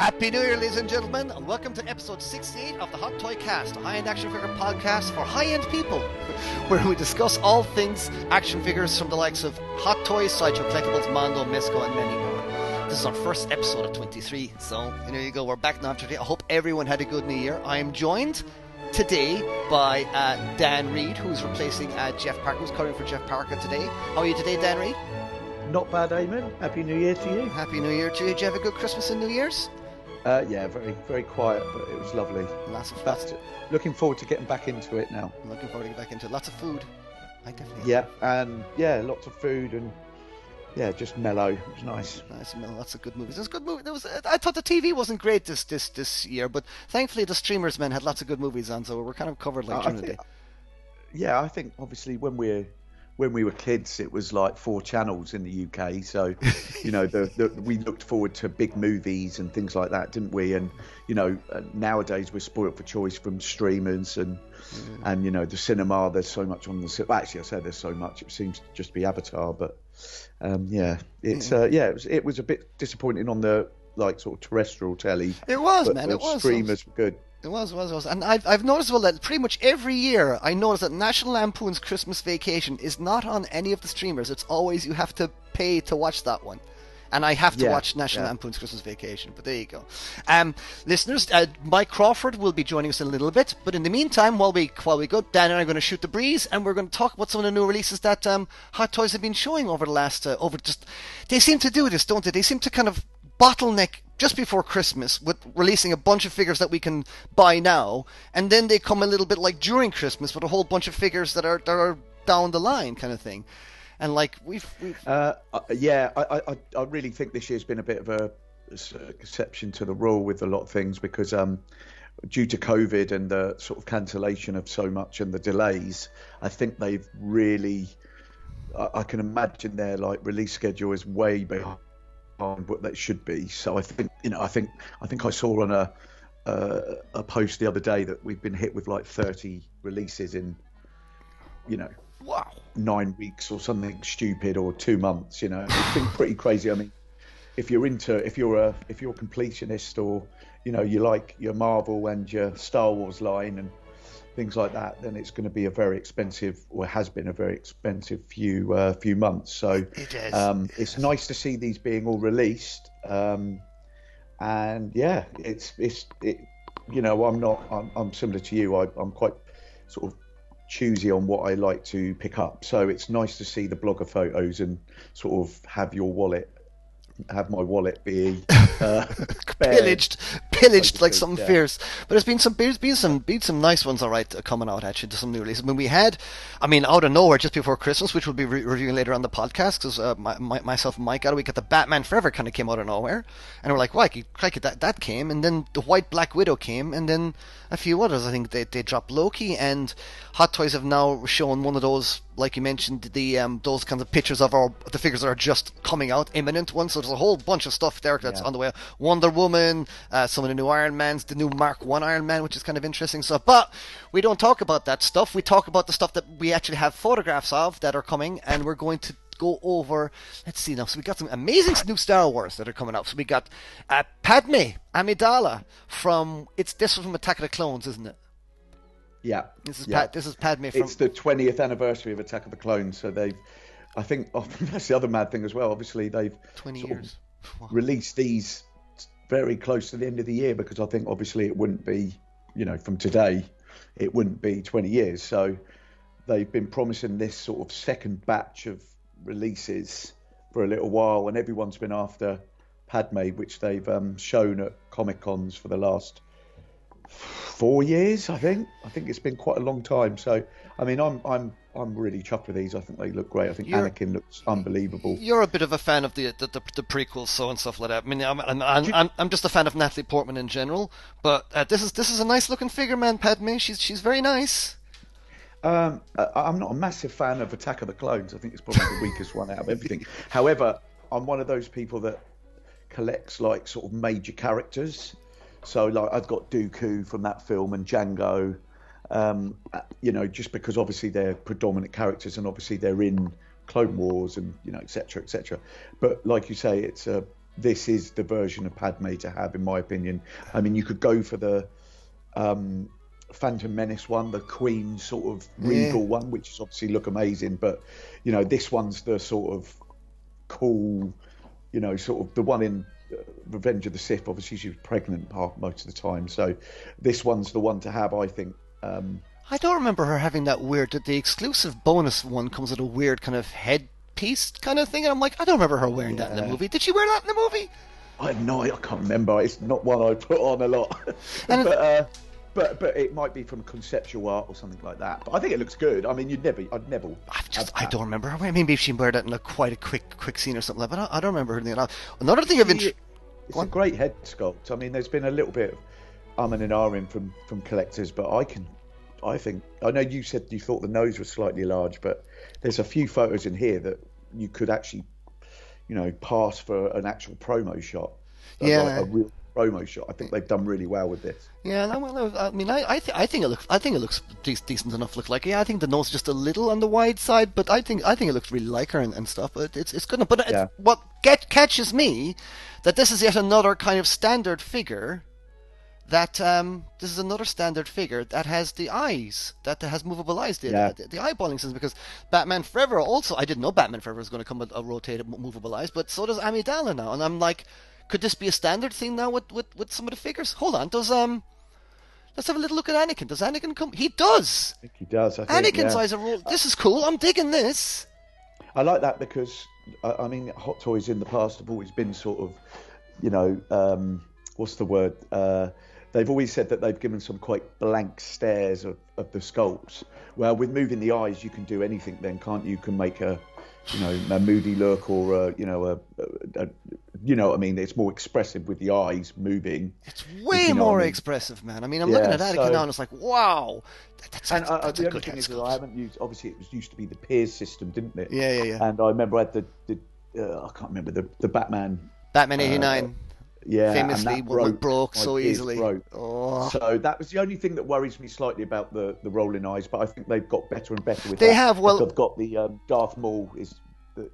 Happy New Year, ladies and gentlemen, and welcome to episode 68 of the Hot Toy Cast, a high-end action figure podcast for high-end people, where we discuss all things action figures from the likes of Hot Toys, Sideshow Collectibles, Mondo, Mesco, and many more. This is our first episode of 23, so there you go, we're back now after today. I hope everyone had a good New Year. I am joined today by Dan Reed, who's replacing Jeff Parker, who's covering for Jeff Parker today. How are you today, Dan Reed? Not bad, Eamon. Happy New Year to you. Happy New Year to you. Did you have a good Christmas and New Year's? Yeah, very, very quiet, but it was lovely. Lots of food. Looking forward to getting back into it now. Looking forward to getting back into it. Lots of food. I definitely. Yeah, and yeah, lots of food and yeah, just mellow. It was nice. Nice mellow. Lots of good movies. There was good movie. There was. I thought the TV wasn't great this year, but thankfully the streamers men had lots of good movies on, so we were kind of covered like during the day. Yeah, I think obviously when we were kids, it was like 4 channels in the UK. So, you know, we looked forward to big movies and things like that, didn't we? And, you know, nowadays we're spoiled for choice from streamers and you know, the cinema. There's so much on the cinema. Actually, I say there's so much. It seems to just be Avatar. But, yeah, it's it was a bit disappointing on the, like, sort of terrestrial telly. It was, but, man. It was. Streamers were good. It was. And I've noticed, well, that pretty much every year I notice that National Lampoon's Christmas Vacation is not on any of the streamers. It's always you have to pay to watch that one. And I have to watch National Lampoon's Christmas Vacation. But there you go. Listeners, Mike Crawford will be joining us in a little bit. But in the meantime, while we go, Dan and I are going to shoot the breeze. And we're going to talk about some of the new releases that Hot Toys have been showing over the last... they seem to do this, don't they? They seem to kind of bottleneck... just before Christmas, with releasing a bunch of figures that we can buy now, and then they come a little bit like during Christmas with a whole bunch of figures that are down the line kind of thing, and like I really think this year's been a bit of a exception to the rule with a lot of things because due to COVID and the sort of cancellation of so much and the delays, I think they've really, I can imagine their like release schedule is way behind what that should be. So I think I saw on a post the other day that we've been hit with like 30 releases in, you know, 9 weeks or something stupid, or 2 months. You know, it's been pretty crazy. I mean, if you're a completionist, or you know, you like your Marvel and your Star Wars line and things like that, then it's going to be a very expensive, or has been a very expensive few months. So it is. It's nice to see these being all released, and yeah, it's you know, I'm similar to you. I'm quite sort of choosy on what I like to pick up. So it's nice to see the blogger photos and sort of have my wallet be pillaged like something fierce. But there's been some nice ones, all right, coming out actually to some new releases. I mean, out of nowhere just before Christmas, which we'll be reviewing later on the podcast, because myself and Mike got a week at the Batman Forever kind of came out of nowhere, and we're like, "Why? Crikey, that came," and then the White Black Widow came, and then a few others. I think they dropped Loki, and Hot Toys have now shown one of those, like you mentioned, the those kinds of pictures of the figures that are just coming out, imminent ones. So there's a whole bunch of stuff there that's on the way. Wonder Woman, some of the new Iron Mans, the new Mark 1 Iron Man, which is kind of interesting. So, but we don't talk about that stuff. We talk about the stuff that we actually have photographs of that are coming, and we're going to go over. Let's see now. So we got some amazing new Star Wars that are coming up. So we got Padme Amidala from Attack of the Clones, isn't it? Yeah, this is Padme. It's the 20th anniversary of Attack of the Clones, so that's the other mad thing as well. Obviously, they've 20 years released these very close to the end of the year, because I think obviously it wouldn't be, you know, from today, it wouldn't be 20 years. So they've been promising this sort of second batch of releases for a little while, and everyone's been after Padme, which they've shown at Comic Cons for the last 4 years, I think it's been quite a long time. So I mean, I'm really chuffed with these. I think they look great. I think Anakin looks unbelievable. You're a bit of a fan of the prequels, so and stuff like that. I mean, I'm just a fan of Natalie Portman in general. But this is a nice looking figure, man. Padme, she's very nice. I'm not a massive fan of Attack of the Clones. I think it's probably the weakest one out of everything. However, I'm one of those people that collects like sort of major characters. So like I've got Dooku from that film and Jango, you know, just because obviously they're predominant characters and obviously they're in Clone Wars and, you know, et cetera, et cetera. But like you say, it's a this is the version of Padme to have, in my opinion. I mean, you could go for the Phantom Menace one, the Queen sort of regal one, which is obviously look amazing, but you know, this one's the sort of cool, you know, sort of the one in Revenge of the Sith. Obviously she was pregnant most of the time, so this one's the one to have, I think. I don't remember her having that weird, the exclusive bonus one comes with a weird kind of headpiece kind of thing, and I'm like, I don't remember her wearing that in the movie. Did she wear that in the movie? I know, I can't remember. It's not one I put on a lot. And But it might be from conceptual art or something like that. But I think it looks good. I mean, I'd never. I don't remember. I mean, maybe she wore that in quite a quick scene or something like that. But I don't remember her doing that. Another thing I've interested. It's a great head sculpt. I mean, there's been a little bit of umming and ahhing from collectors, but I know you said you thought the nose was slightly large, but there's a few photos in here that you could actually, you know, pass for an actual promo shot. Like a real promo shot. I think they've done really well with this. Yeah, no, I mean, I think it looks decent enough. I think the nose is just a little on the wide side, but I think it looks really like her and stuff. But it's good enough. But what catches me that this is yet another kind of standard figure. This is another standard figure that has the eyes, that has movable eyes, the eyeballing system, because Batman Forever also, I didn't know Batman Forever was going to come with a rotated movable eyes, but so does Amidala now, and I'm like, could this be a standard thing now with some of the figures? Hold on, let's have a little look at Anakin. Does Anakin come? He does! I think he does, Anakin's eyes are rolled. This is cool, I'm digging this! I like that because, I mean, Hot Toys in the past have always been sort of, you know, what's the word, they've always said that they've given some quite blank stares of the sculpts. Well, with moving the eyes, you can do anything then, can't you? You can make a moody look or, you know what I mean? It's more expressive with the eyes moving. It's way more expressive, man. I mean, I'm looking at Anakin now and it's like, wow. That's a good thing. I haven't used, obviously, it used to be the Piers system, didn't it? Yeah. And I remember I had the I can't remember, the Batman. Batman 89. Famously broke so easily. So that was the only thing that worries me slightly about the rolling eyes, but I think they've got better and better with that. They have, they've got the Darth Maul is,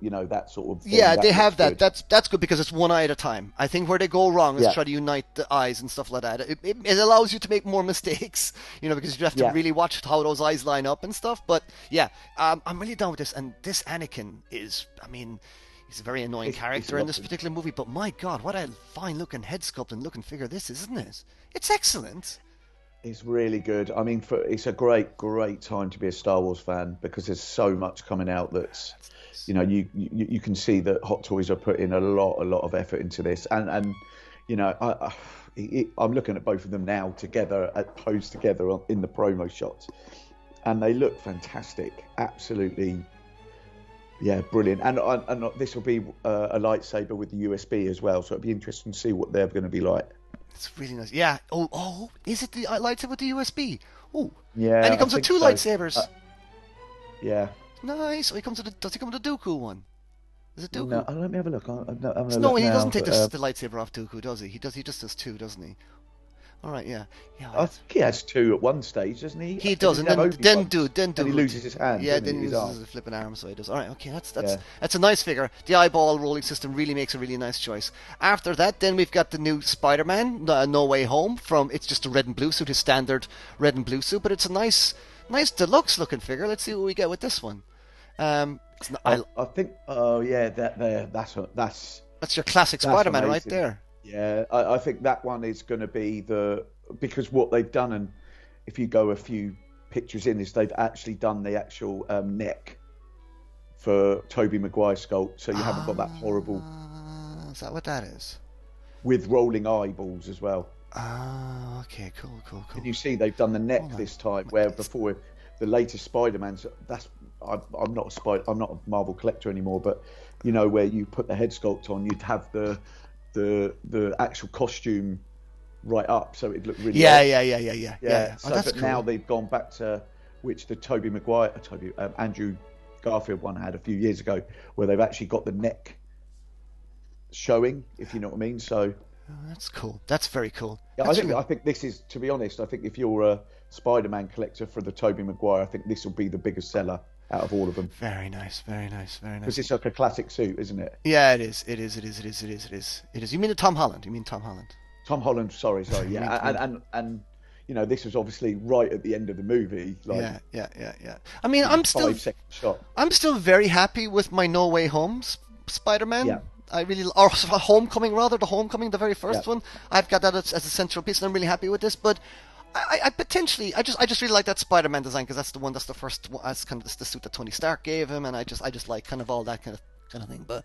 you know, that sort of thing. Yeah, they have that. Good. That's good because it's one eye at a time. I think where they go wrong is try to unite the eyes and stuff like that. It allows you to make more mistakes, you know, because you have to really watch how those eyes line up and stuff. But yeah, I'm really down with this. And this Anakin is, I mean... He's a very annoying character in this particular movie, but my God, what a fine-looking head sculpt and looking figure this is, isn't it? It's excellent. It's really good. I mean, it's a great time to be a Star Wars fan because there's so much coming out that's nice. You know, you can see that Hot Toys are putting a lot of effort into this, and you know, I'm looking at both of them now together, posed together in the promo shots, and they look fantastic, absolutely. Yeah, brilliant. And this will be a lightsaber with the USB as well, so it'll be interesting to see what they're going to be like. It's really nice. Yeah. Oh, is it the lightsaber with the USB? Oh. Yeah. And it comes with two lightsabers. Yeah. Nice. Or does he come with a Dooku one? Is it Dooku? No, let me have a look. He doesn't take the lightsaber off Dooku, does he? He just does two, doesn't he? All right, yeah. I think he has two at one stage, doesn't he? He does, and then he loses his hand. Yeah, then he loses his flipping arm, so he does. All right, okay, that's a nice figure. The eyeball rolling system really makes a really nice choice. After that, then we've got the new Spider-Man, No Way Home. It's just a red and blue suit, his standard red and blue suit, but it's a nice deluxe looking figure. Let's see what we get with this one. That's your classic Spider-Man amazing. Right there. Yeah, I think that one is going to be because what they've done, and if you go a few pictures in, is they've actually done the actual neck for Tobey Maguire sculpt, so you haven't got that horrible. Is that what that is? With rolling eyeballs as well. Ah, okay, cool. And you see, they've done the neck this time, where before the latest Spider-Man's. I'm not a Marvel collector anymore, but you know, where you put the head sculpt on, you'd have the actual costume right up, so it looked really yeah. So, but cool. Now they've gone back to which the Andrew Garfield one had a few years ago, where they've actually got the neck showing, if you know what I mean. So that's cool. That's very cool. Yeah, I think this is, to be honest, I think if you're a Spider-Man collector for the Tobey Maguire, I think this will be the biggest seller. out of all of them. Very nice, very nice, very nice. Because it's like a classic suit, isn't it? Yeah, it is. It is. It is. It is. It is. It is. It is. You mean the Tom Holland? You mean Tom Holland? Tom Holland. Sorry. Yeah, and you know, this was obviously right at the end of the movie. Like, yeah. I mean, I'm still very happy with my No Way Home Spider-Man. Yeah. I really, or Homecoming rather, the Homecoming, the very first one. I've got that as a central piece, and I'm really happy with this. But I just really like that Spider-Man design, because that's the one, that's the first one, that's kind of the suit that Tony Stark gave him, and I just like kind of all that kind of thing. But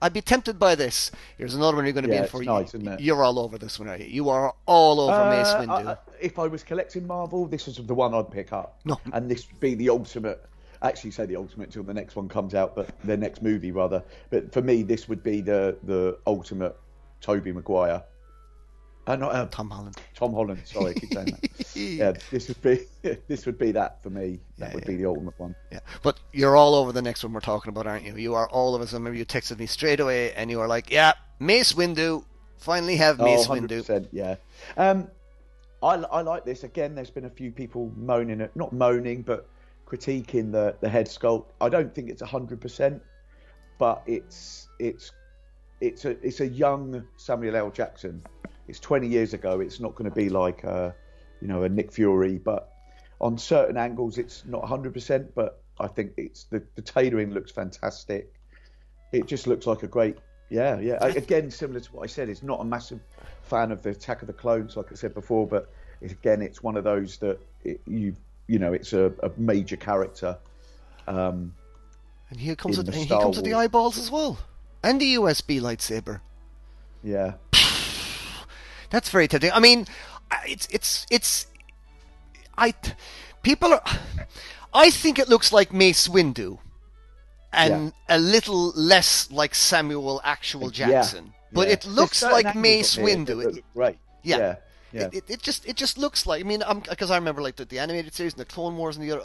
I'd be tempted by this. Here's another one you're going to be in for. Nice, you're all over this one, are you? You are all over Mace Windu. If I was collecting Marvel, this is the one I'd pick up. No, and this would be the ultimate. Actually, say the ultimate till the next one comes out, but the next movie rather. But for me, this would be the ultimate Tobey Maguire. Not Tom Holland. Tom Holland. Sorry, I keep saying that. Yeah, this would be that for me. That would be the ultimate one. Yeah, but you're all over the next one we're talking about, aren't you? You are all of us. I remember you texted me straight away, and you were like, "Yeah, Mace Windu. Finally have Mace Windu." Yeah. I like this. Again, there's been a few people moaning at, not moaning, but critiquing the head sculpt. I don't think it's 100%, but it's a young Samuel L. Jackson. It's 20 years ago. It's not going to be like a Nick Fury, but on certain angles, it's not 100%. But I think it's the tailoring looks fantastic. It just looks like a great, yeah. Again, similar to what I said, it's not a massive fan of the Attack of the Clones, like I said before, but it's one of those that it's a major character. And here comes with the eyeballs as well, and the USB lightsaber. Yeah. That's very tempting. I mean, I think it looks like Mace Windu, and a little less like Samuel actual Jackson. Yeah. But it looks like Mace Windu. It looks great. Yeah. Yeah. It just looks like, I mean, because I remember like the animated series and the Clone Wars and the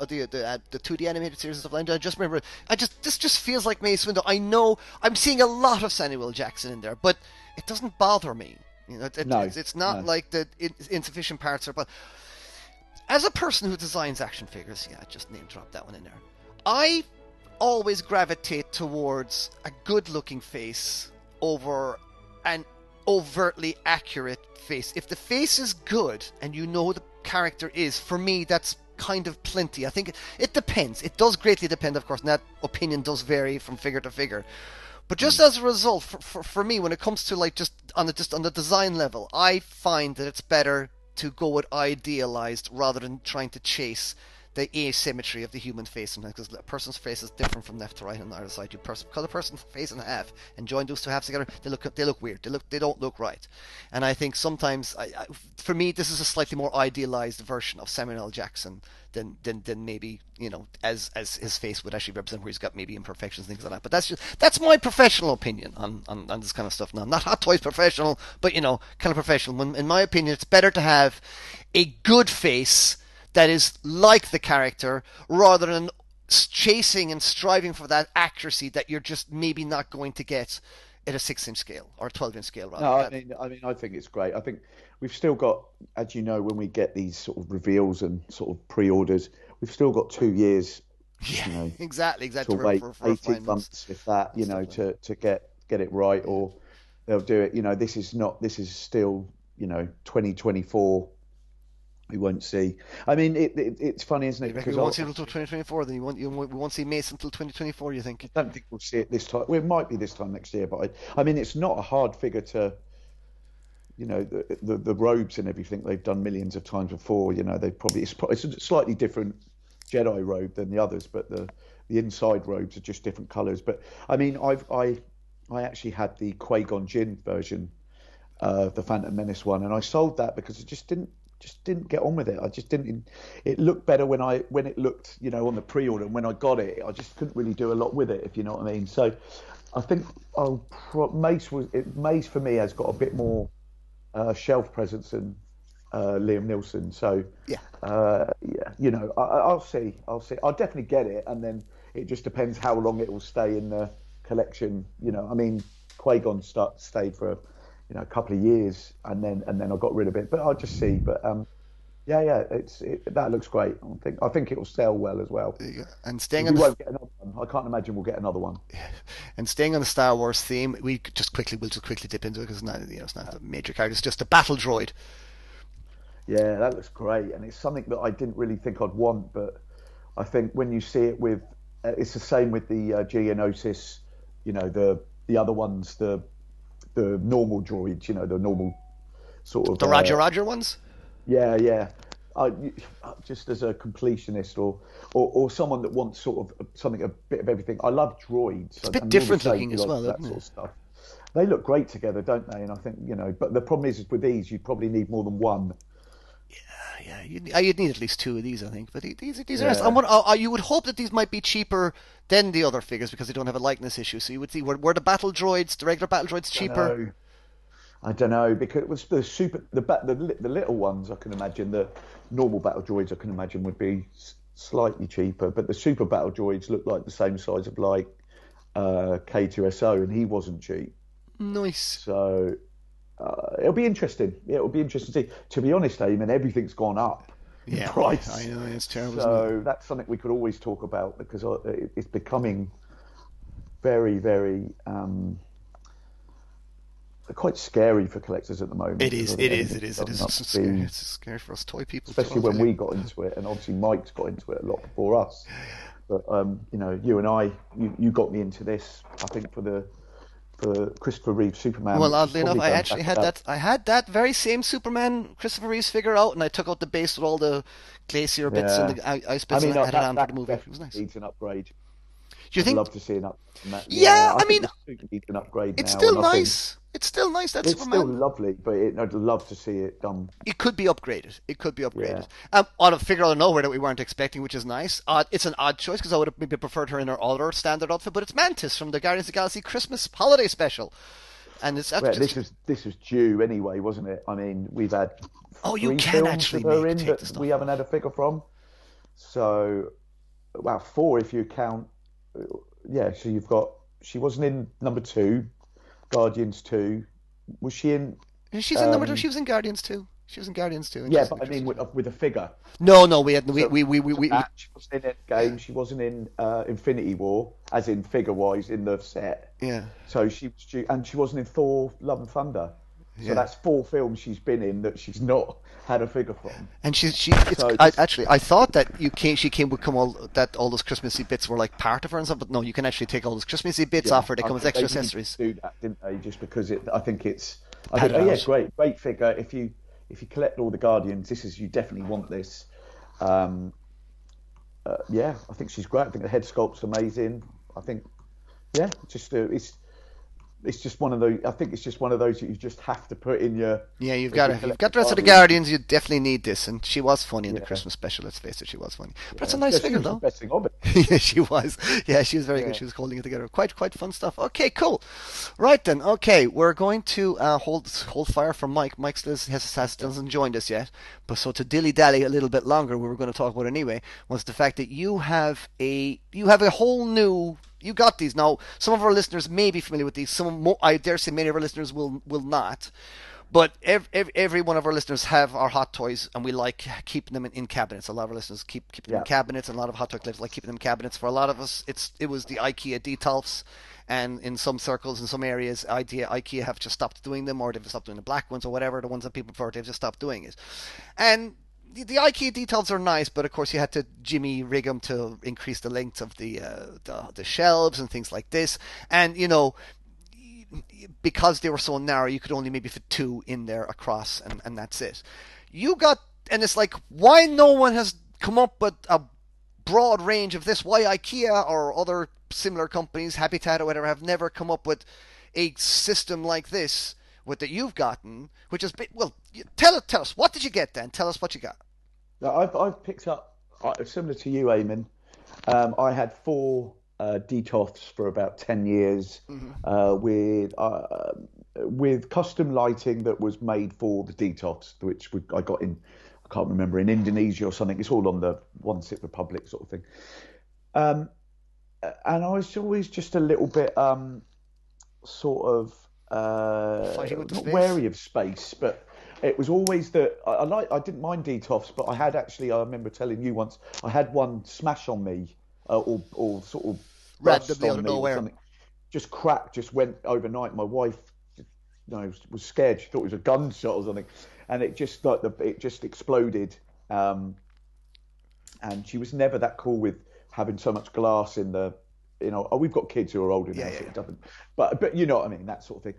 2D animated series and stuff like that. This just feels like Mace Windu. I know I'm seeing a lot of Samuel Jackson in there, but it doesn't bother me. You know, it's not like the insufficient parts are. But as a person who designs action figures, I just name drop that one in there. I always gravitate towards a good-looking face over an overtly accurate face. If the face is good and you know who the character is, for me that's kind of plenty. I think it depends. It does greatly depend, of course, and that opinion does vary from figure to figure. But just as a result, for me, when it comes to like just on the design level, I find that it's better to go with idealized rather than trying to chase the asymmetry of the human face, sometimes, because a person's face is different from left to right on the other side. You cut a person's face in half and join those two halves together, they look weird. They don't look right. And I think sometimes, for me, this is a slightly more idealized version of Samuel L. Jackson than maybe, as his face would actually represent, where he's got maybe imperfections and things like that. But that's my professional opinion on this kind of stuff. Now, I'm not Hot Toys professional, but kind of professional. When, in my opinion, it's better to have a good face that is like the character, rather than chasing and striving for that accuracy that you're just maybe not going to get at a 6-inch scale or a 12-inch scale. Rather. No, I mean, I think it's great. I think we've still got, as you know, when we get these sort of reveals and sort of pre-orders, we've still got 2 years. Yeah, exactly. To wait for 18 months, if that, to get it right, or they'll do it. This is still 2024. We won't see. I mean, it's funny, isn't it? Because we won't see it until 2024. Then we won't see Mace until 2024. You think? I don't think we'll see it this time. Well, it might be this time next year, but I mean, it's not a hard figure to, the robes and everything they've done millions of times before. It's a slightly different Jedi robe than the others, but the inside robes are just different colours. But I mean, I actually had the Qui-Gon Jinn version, the Phantom Menace one, and I sold that because it just didn't get on with it. It looked better when it looked, on the pre-order, and when I got it, I just couldn't really do a lot with it, if you know what I mean. So I think Mace for me has got a bit more shelf presence than Liam Neeson. So I'll see. I'll definitely get it, and then it just depends how long it will stay in the collection. I mean, Qui-Gon stayed for a couple of years, and then I got rid of it. But I'll just see. But Yeah, that looks great. I think it will sell well as well. And staying on, won't get another one. I can't imagine we'll get another one. Yeah. And staying on the Star Wars theme, we'll just quickly dip into it because it's not a major character. It's just a battle droid. Yeah, that looks great, and it's something that I didn't really think I'd want, but I think when you see it with, it's the same with the Geonosis, you know, the other ones, the normal droids, you know, the normal sort of the Roger ones. Yeah. Just as a completionist or someone that wants sort of something, a bit of everything. I love droids. It's a bit different looking as well, that sort of stuff. They look great together, don't they? And I think, you know, but the problem is with these, you'd probably need more than one. Yeah. You'd need at least two of these, I think. But these are nice. You would hope that these might be cheaper than the other figures because they don't have a likeness issue. So you would see, were the battle droids, the regular battle droids, cheaper? I don't know, because it was the little ones. I can imagine the normal battle droids. I can imagine would be slightly cheaper, but the super battle droids looked like the same size of like K2SO, and he wasn't cheap. Nice. So it'll be interesting. Yeah, it'll be interesting to see. To be honest, Eamon, everything's gone up in price. I know, it's terrible. So isn't it? That's something we could always talk about because it's becoming very, very. Quite scary for collectors at the moment. It is. It's scary for us toy people, especially when we got into it, and obviously Mike's got into it a lot before us. But you know, you and I, you got me into this. I think for Christopher Reeve Superman. Well, oddly enough, I actually had that. I had that very same Superman Christopher Reeves figure out, and I took out the base with all the glacier bits and the ice bits. I mean, and I had it on for the movie. It was nice. Needs an upgrade. I'd love to see an upgrade. Yeah, I mean, needs an upgrade. It's still nice. It's still nice. That's Superman. It's still lovely, but I'd love to see it done. It could be upgraded. On a figure out of nowhere that we weren't expecting, which is nice. It's an odd choice because I would have maybe preferred her in her other standard outfit, but it's Mantis from the Guardians of the Galaxy Christmas Holiday Special, and it's actually this is due anyway, wasn't it? I mean, we've had we haven't had a figure from. So, well, four if you count. Yeah, so you've got. She wasn't in number 2. Guardians 2. Was she in? She's in number 2. She was in Guardians 2. Yeah, but I mean with a figure. No, we had she wasn't in that game. She wasn't in Infinity War, as in figure wise in the set. Yeah. So she wasn't in Thor: Love and Thunder. So that's 4 films she's been in that she's not had a figure from. And I thought that all those Christmassy bits were like part of her and stuff, but no, you can actually take all those Christmassy bits off her. They come as extra accessories. They didn't do that, didn't they? Just because great figure. If you collect all the Guardians, you definitely want this. I think she's great. I think the head sculpt's amazing. I think, it's just one of those. I think it's just one of those that you just have to put in your. Yeah, you've got the rest of the Guardians. You definitely need this, and she was funny in the Christmas special. Let's face it, she was funny. But it's a nice figure, though. Best thing of it. Yeah, she was. Yeah, she was very good. She was holding it together. Quite fun stuff. Okay, cool. Right then. Okay, we're going to hold fire for Mike. Mike still hasn't joined us yet, but so to dilly dally a little bit longer, we were going to talk about anyway. Was the fact that you have a whole new. You got these. Now, some of our listeners may be familiar with these. I dare say many of our listeners will not. But every one of our listeners have our Hot Toys, and we like keeping them in cabinets. A lot of our listeners keep them in cabinets, and a lot of Hot Toy collectors like keeping them in cabinets. For a lot of us, it was the IKEA Detolfs, and in some circles, in some areas, IKEA have just stopped doing them, or they've stopped doing the black ones, or whatever, the ones that people prefer, they've just stopped doing it. And the IKEA details are nice, but of course you had to jimmy rig them to increase the length of the shelves and things like this. And, you know, because they were so narrow, you could only maybe fit 2 in there across, and that's it. And it's like, why no one has come up with a broad range of this? Why IKEA or other similar companies, Habitat or whatever, have never come up with a system like this? What that you've gotten, which is tell us, what did you get then? Tell us what you got. I've picked up, similar to you, Eamon, I had 4 Detolfs for about 10 years with custom lighting that was made for the Detolfs, which I got in, I can't remember, in Indonesia or something. It's all on the One Sip Republic sort of thing. And I was always just a little bit sort of, not wary of space, but It was always that I didn't mind Detolfs, but I had actually, I remember telling you once, I had one smash on me, or sort of randomly out of nowhere, just cracked, just went overnight. My wife, was scared. She thought it was a gunshot or something, and it just it just exploded. And she was never that cool with having so much glass in the, we've got kids who are older now, so it doesn't. But you know what I mean, that sort of thing.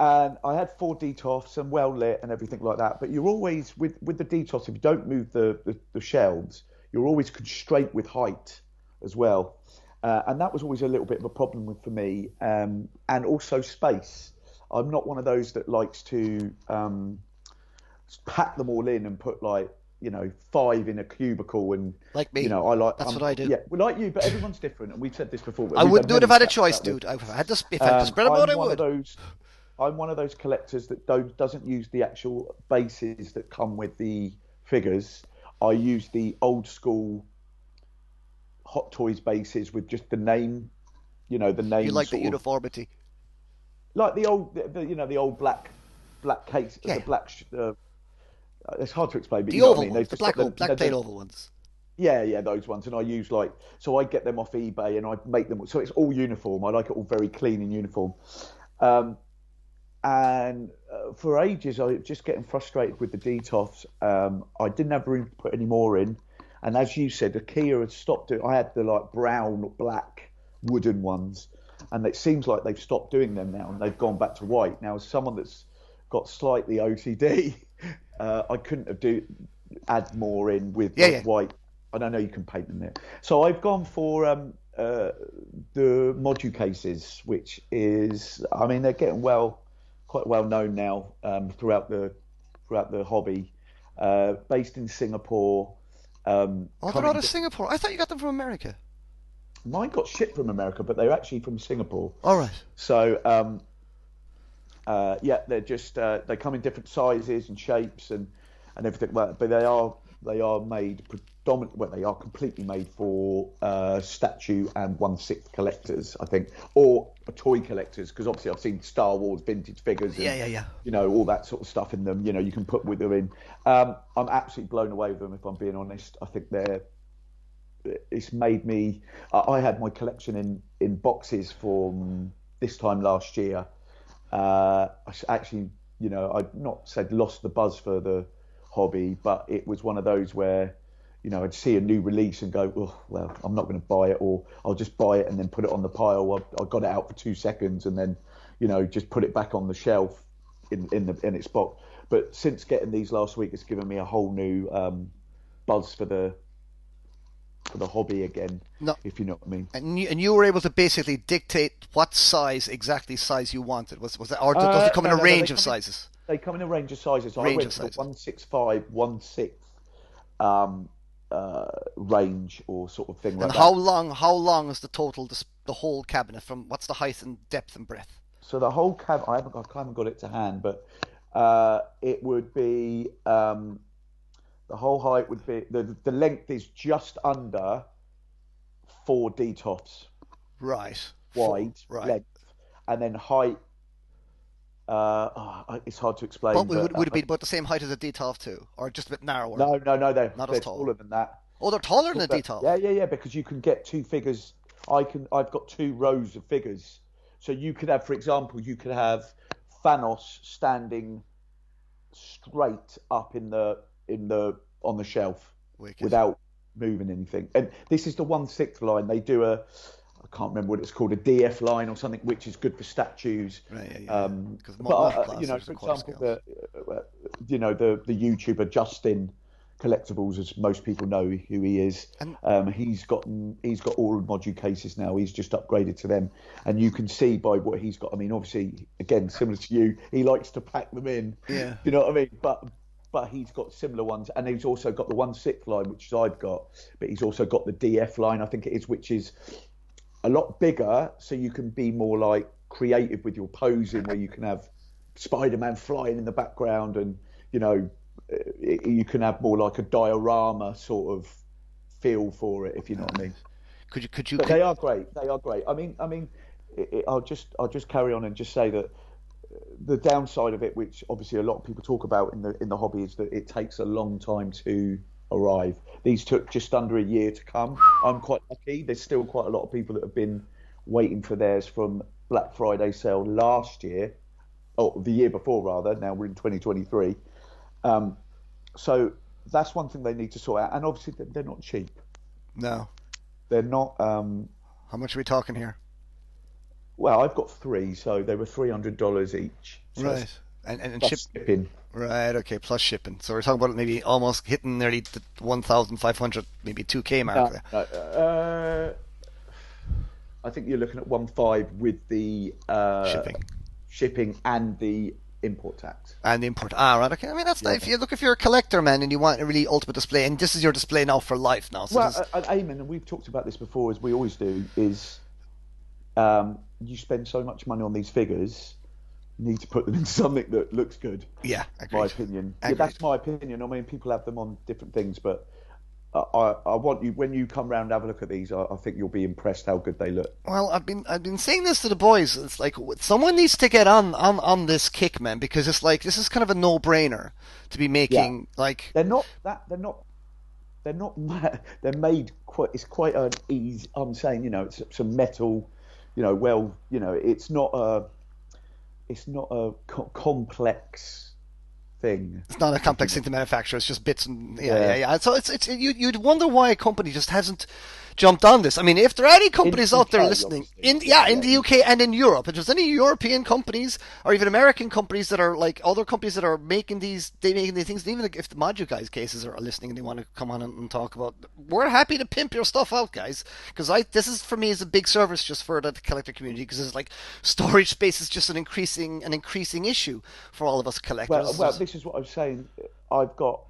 And I had 4 Detolfs and well lit and everything like that. But you're always, with the Detolfs, if you don't move the shelves, you're always constrained with height as well. And that was always a little bit of a problem for me. And also space. I'm not one of those that likes to pack them all in and put 5 in a cubicle and like me. That's what I do. Yeah, like you, but everyone's different, and we've said this before. I wouldn't do it if I had a choice, dude. If I had to spread them out, I would. I'm one of those collectors that doesn't use the actual bases that come with the figures. I use the old school Hot Toys bases with just the name, the name. You like the uniformity, like the old, the old black case, the black. It's hard to explain, but the black oval ones. Yeah, those ones. And I use I get them off eBay and I make them. So it's all uniform. I like it all very clean and uniform. And for ages, I was just getting frustrated with the Detolfs. I didn't have room to put any more in. And as you said, IKEA had stopped it. I had the brown or black wooden ones, and it seems like they've stopped doing them now, and they've gone back to white. Now, as someone that's got slightly OCD, I couldn't have add more in with white. I don't know, you can paint them there. So I've gone for the Modu cases, which is, they're getting quite well known now throughout the hobby. Based in Singapore. They're out of Singapore. I thought you got them from America. Mine got shipped from America, but they're actually from Singapore. All right. So. They're just they come in different sizes and shapes and everything, but they are made predominantly. Well, they are completely made for statue and 1/6 collectors, I think, or toy collectors, because obviously I've seen Star Wars vintage figures. And, yeah. All that sort of stuff in them. You can put with them in. I'm absolutely blown away with them. If I'm being honest, I think it's made me. I had my collection in boxes from this time last year. I actually, I'd not said lost the buzz for the hobby, but it was one of those where, I'd see a new release and go, oh, well, I'm not going to buy it, or I'll just buy it and then put it on the pile. I got it out for 2 seconds and then, just put it back on the shelf in its box. But since getting these last week, it's given me a whole new buzz for the hobby again, if you know what I mean. And you were able to basically dictate what size you wanted. Was that, or does it come in a range of sizes? They come in a range of sizes. I went for the 165, 1/6 range or sort of thing. And like how that. How long is the total? The whole cabinet from what's the height and depth and breadth? So the whole cabinet, I haven't got it to hand, but it would be. The whole height would be the length is just under 4 Detolfs. Right. Wide, right. Length, and then height. It's hard to explain. But would it be about the same height as a Detolf too, or just a bit narrower? No, they're taller than that. Oh, they're taller than a Detolf. Yeah. Because you can get 2 figures. I've got 2 rows of figures, so you could have, for example, Thanos standing straight up on the shelf. Wicked. Without moving anything. And this is the 1/6 line. They do I can't remember what it's called, a DF line or something, which is good for statues. Right. For example, the YouTuber Justin Collectibles, as most people know who he is, and he's got all of Modu cases now. He's just upgraded to them, and you can see by what he's got. Obviously, again, similar to you, he likes to pack them in. Yeah. You know what I mean? But he's got similar ones, and he's also got the 1/6 line, which I've got, but he's also got the DF line, I think it is, which is a lot bigger, so you can be more creative with your posing, where you can have Spider-Man flying in the background, and you can have more a diorama sort of feel for it, if you know what I mean. But they are great. I mean, I'll just carry on and just say that the downside of it, which obviously a lot of people talk about in the hobby, is that it takes a long time to arrive. These took just under a year to come. I'm quite lucky. There's still quite a lot of people that have been waiting for theirs from Black Friday sale last year, or the year before rather. Now we're in 2023. So that's one thing they need to sort out. And obviously they're not cheap. No. They're not. How much are we talking here? Well, I've got three, so they were $300 each. So right. And shipping. Right, okay, plus shipping. So we're talking about maybe almost hitting nearly the 1,500, maybe 2K mark. I think you're looking at 1.5 with the shipping and the import tax. And the import. Ah, right, okay. I mean, that's nice. If you look, if you're a collector, man, and you want a really ultimate display, and this is your display now for life now. So Eamon, and we've talked about this before, as we always do, is... you spend so much money on these figures, you need to put them in something that looks good. Yeah, agreed. My opinion. Agreed. Yeah, that's my opinion. I mean, people have them on different things, but I want you, when you come round and have a look at these, I think you'll be impressed how good they look. Well, I've been saying this to the boys. It's like someone needs to get on this kick, man, because it's like this is kind of a no-brainer to be making. Yeah. Like they're made quite. It's quite an easy. I'm saying, it's some metal. It's not a complex thing. It's not a complex thing to manufacture. It's just bits and yeah. So you'd wonder why a company just hasn't jumped on this. I mean, if there are any companies out there listening, in the UK and in Europe, if there's any European companies or even American companies that are like other companies that are making these things, even if the Modu guys cases are listening and they want to come on and talk about, we're happy to pimp your stuff out, guys, because this is, for me, is a big service just for the collector community, because it's like storage space is just an increasing issue for all of us collectors. Well, this is what I'm saying. I've got.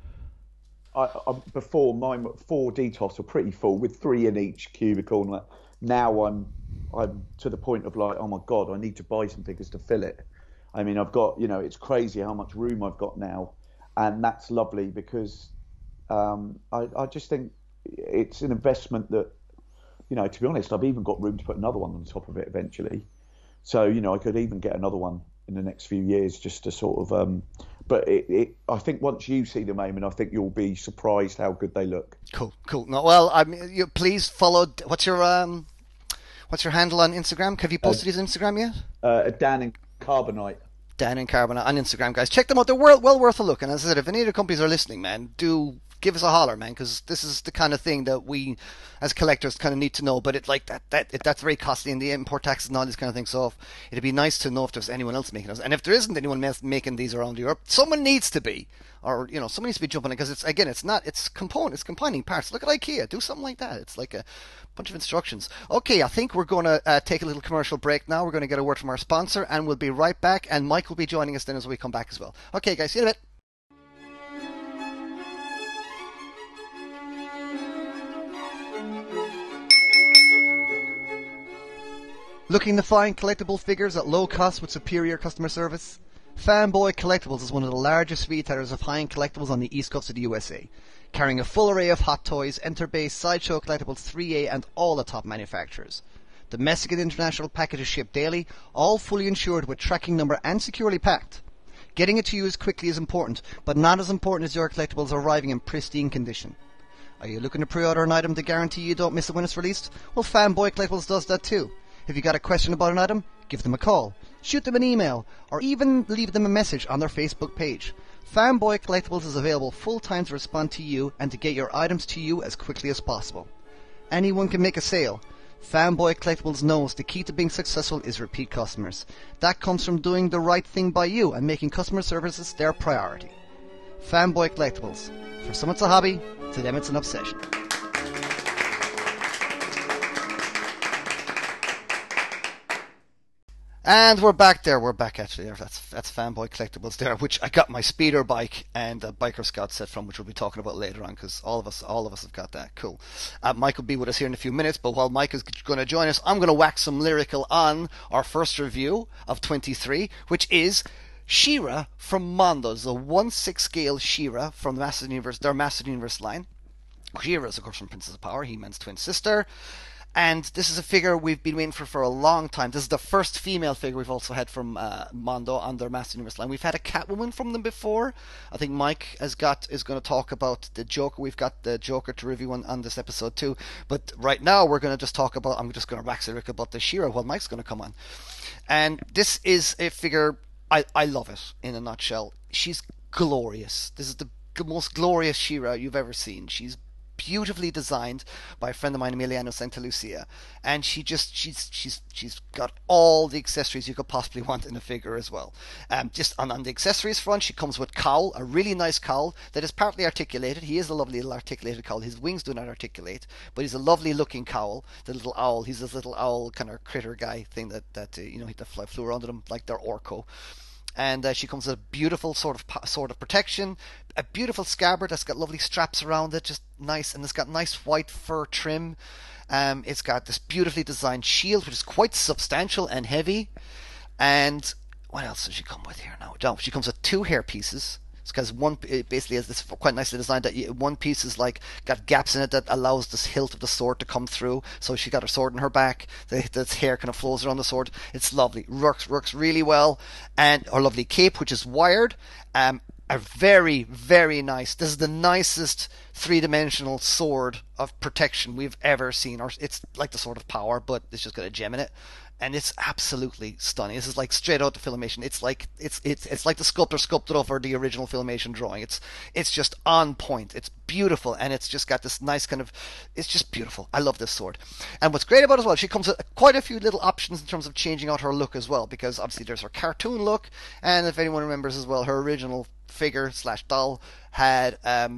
Before mine, 4 DTOS were pretty full with 3 in each cubicle. And now I'm to the point of like, oh my god, I need to buy some figures to fill it. I mean, I've got it's crazy how much room I've got now, and that's lovely because I just think it's an investment that to be honest, I've even got room to put another one on top of it eventually. So I could even get another one in the next few years just to sort of. But I think once you see them, Eamon, I think you'll be surprised how good they look. Cool. No, well, I mean, please follow. What's your handle on Instagram? Have you posted his Instagram yet? Dan and Carbonite. Dan and Carbonite on Instagram, guys. Check them out. They're well worth a look. And as I said, if any of the companies are listening, man, do give us a holler, man, because this is the kind of thing that we, as collectors, kind of need to know. But it like that's very costly, and the import taxes and all these kind of things. So it'd be nice to know if there's anyone else making those. And if there isn't anyone making these around Europe, someone needs to be, or someone needs to be jumping on it, because it's again, it's combining parts. Look at IKEA, do something like that. It's like a bunch of instructions. Okay, I think we're going to take a little commercial break now. We're going to get a word from our sponsor, and we'll be right back. And Mike will be joining us then as we come back as well. Okay, guys, see you in a bit. Looking to find collectible figures at low cost with superior customer service? Fanboy Collectibles is one of the largest retailers of high-end collectibles on the East Coast of the USA, carrying a full array of Hot Toys, Enter-based Sideshow Collectibles 3A, and all the top manufacturers. Domestic and international packages ship daily, all fully insured with tracking number and securely packed. Getting it to you as quickly is important, but not as important as your collectibles arriving in pristine condition. Are you looking to pre-order an item to guarantee you don't miss it when it's released? Well, Fanboy Collectibles does that too. If you got a question about an item, give them a call, shoot them an email, or even leave them a message on their Facebook page. Fanboy Collectibles is available full-time to respond to you and to get your items to you as quickly as possible. Anyone can make a sale. Fanboy Collectibles knows the key to being successful is repeat customers. That comes from doing the right thing by you and making customer services their priority. Fanboy Collectibles. For some it's a hobby, to them it's an obsession. And we're back there. We're back actually there. That's Fanboy Collectibles there, which I got my speeder bike and a biker scout set from, which we'll be talking about later on, because all of us have got that. Cool. Mike will be with us here in a few minutes, but while Mike is going to join us, I'm going to wax some lyrical on our first review of 23, which is She-Ra from Mondo, the 1/6 scale She-Ra from their Master Universe line. She-Ra is of course from Princess of Power, He-Man's twin sister. And this is a figure we've been waiting for a long time. This is the first female figure we've also had from Mondo on their Master Universe line. We've had a Catwoman from them before. I think Mike is going to talk about the Joker. We've got the Joker to review on this episode too. But right now we're going to just talk about, I'm just going to wax lyric about the She-Ra while Mike's going to come on. And this is a figure, I love it in a nutshell. She's glorious. This is the most glorious She-Ra you've ever seen. She's beautifully designed by a friend of mine, Emiliano Santa Lucia, and she's got all the accessories you could possibly want in a figure as well. Just on the accessories front, she comes with cowl, a really nice cowl that is partly articulated. He is a lovely little articulated cowl. His wings do not articulate, but he's a lovely looking cowl. The little owl, he's this little owl kind of critter guy thing that flew around them like they're Orko. And she comes with a beautiful sort of protection, a beautiful scabbard that's got lovely straps around it, just nice, and it's got nice white fur trim. It's got this beautifully designed shield, which is quite substantial and heavy. And what else does she come with here now? She comes with two hair pieces. Because one, it basically has this quite nicely designed, that one piece is like got gaps in it that allows this hilt of the sword to come through. So she got her sword in her back. This hair kind of flows around the sword. It's lovely. Works really well. And her lovely cape, which is wired. A very, very nice. This is the nicest three-dimensional sword of protection we've ever seen. Or it's like the Sword of Power, but it's just got a gem in it. And it's absolutely stunning. This is like straight out of Filmation. It's like the sculptor sculpted over the original Filmation drawing. It's just on point. It's beautiful, and it's just got this nice kind of. It's just beautiful. I love this sword. And what's great about it as well, she comes with quite a few little options in terms of changing out her look as well, because obviously there's her cartoon look, and if anyone remembers as well, her original figure / doll had a